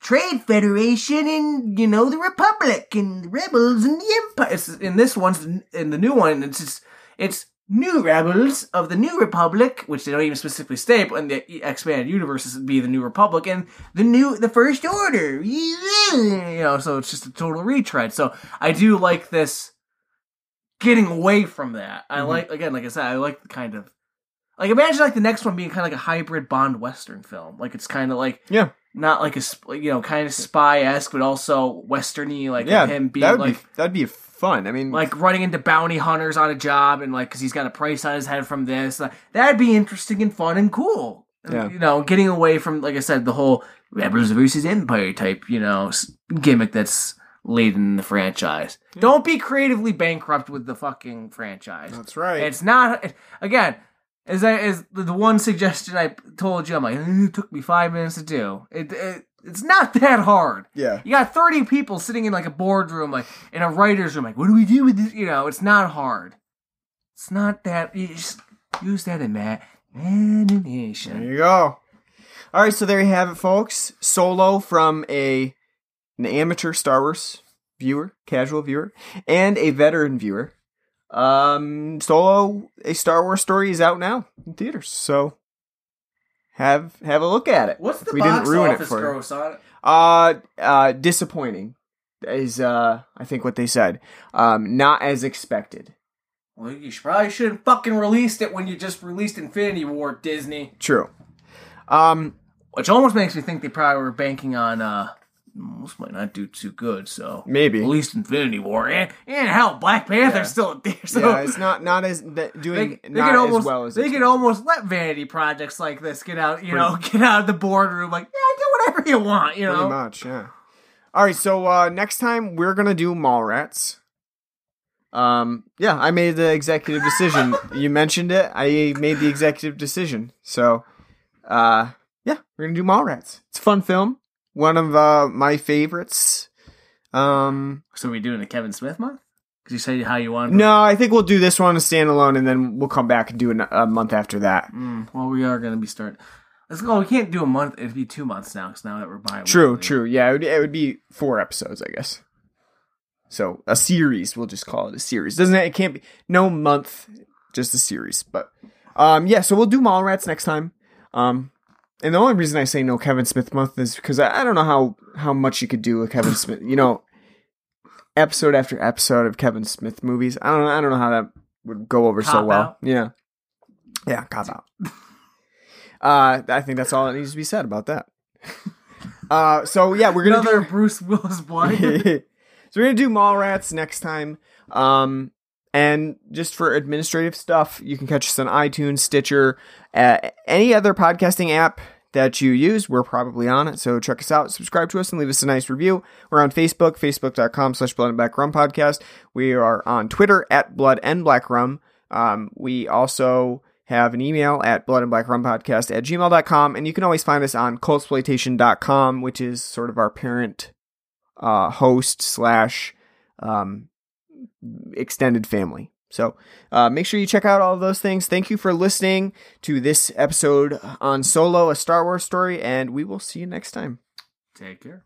Trade Federation and, you know, the Republic and the Rebels and the Empire. It's, in this one, in the new one, it's just, it's new rebels of the New Republic, which they don't even specifically state, but in the Expanded Universe it would be the New Republic, and the new, the First Order, you know, so it's just a total retread. So I do like this getting away from that. I mm-hmm. like, again, like I said, I like the kind of, like, imagine, like, the next one being kind of like a hybrid Bond Western film. Like, it's kind of like, yeah, not like a, you know, kind of spy-esque, but also Westerny, like, yeah, him being, that'd like... Be, that'd be fun, I mean... Like, running into bounty hunters on a job, and, like, because he's got a price on his head from this. Like, that'd be interesting and fun and cool. Yeah. You know, getting away from, like I said, the whole Rebels versus Empire type, you know, gimmick that's laden in the franchise. Yeah. Don't be creatively bankrupt with the fucking franchise. That's right. It's not... It, again... Is that is the one suggestion I told you? I'm like, it took me five minutes to do. It, it it's not that hard. Yeah, you got thirty people sitting in like a boardroom, like in a writer's room. Like, what do we do with this? You know, it's not hard. It's not that. You just use that in that animation. There you go. All right, so there you have it, folks. Solo from a an amateur Star Wars viewer, casual viewer, and a veteran viewer. Um, Solo, a Star Wars story, is out now in theaters, so have have a look at it. What's the we box didn't ruin office it for gross on it? Uh, uh, disappointing is, uh, I think what they said. Um, not as expected. Well, you probably shouldn't fucking released it when you just released Infinity War, Disney. True. Um, which almost makes me think they probably were banking on, uh, this might not do too good, so maybe at least Infinity War and, and hell, Black Panther's yeah. still up there. So yeah, it's not not as that doing they, they not almost, as well as they could almost let vanity projects like this get out, you pretty, know, get out of the boardroom. Like, yeah, do whatever you want, you pretty know. Pretty much, yeah. All right, so uh, next time we're gonna do Mallrats. Um, yeah, I made the executive decision. You mentioned it. I made the executive decision. So, uh, yeah, we're gonna do Mallrats. It's a fun film. One of uh, my favorites. Um, so are we doing a Kevin Smith month? Because you said how you want. No, I think we'll do this one as standalone, and then we'll come back and do an, a month after that. Mm, well, we are going to be starting. Let's go. We can't do a month. It'd be two months now, because now that we're bi-weekly. True, true. Yeah, it would, it would be four episodes, I guess. So a series. We'll just call it a series. Doesn't it? It can't be no month. Just a series. But um, yeah. So we'll do Mallrats next time. Um. And the only reason I say no Kevin Smith month is because I, I don't know how, how much you could do with Kevin Smith. You know, episode after episode of Kevin Smith movies. I don't know. I don't know how that would go over cop so well. Out. Yeah, yeah, cop out. uh, I think that's all that needs to be said about that. Uh, so yeah, we're gonna another do... Bruce Willis blind. So we're gonna do Mallrats next time. Um, And just for administrative stuff, you can catch us on iTunes, Stitcher, uh, any other podcasting app that you use. We're probably on it, so check us out. Subscribe to us and leave us a nice review. We're on Facebook, facebook.com slash Blood and Black Rum Podcast. We are on Twitter, at Blood and Black Rum. Um, we also have an email at bloodandblackrumpodcast at gmail dot com. And you can always find us on coldsploitation dot com, which is sort of our parent uh, host slash... Um, extended family. So uh, make sure you check out all of those things. Thank you for listening to this episode on Solo, a Star Wars story, and we will see you next time. Take care.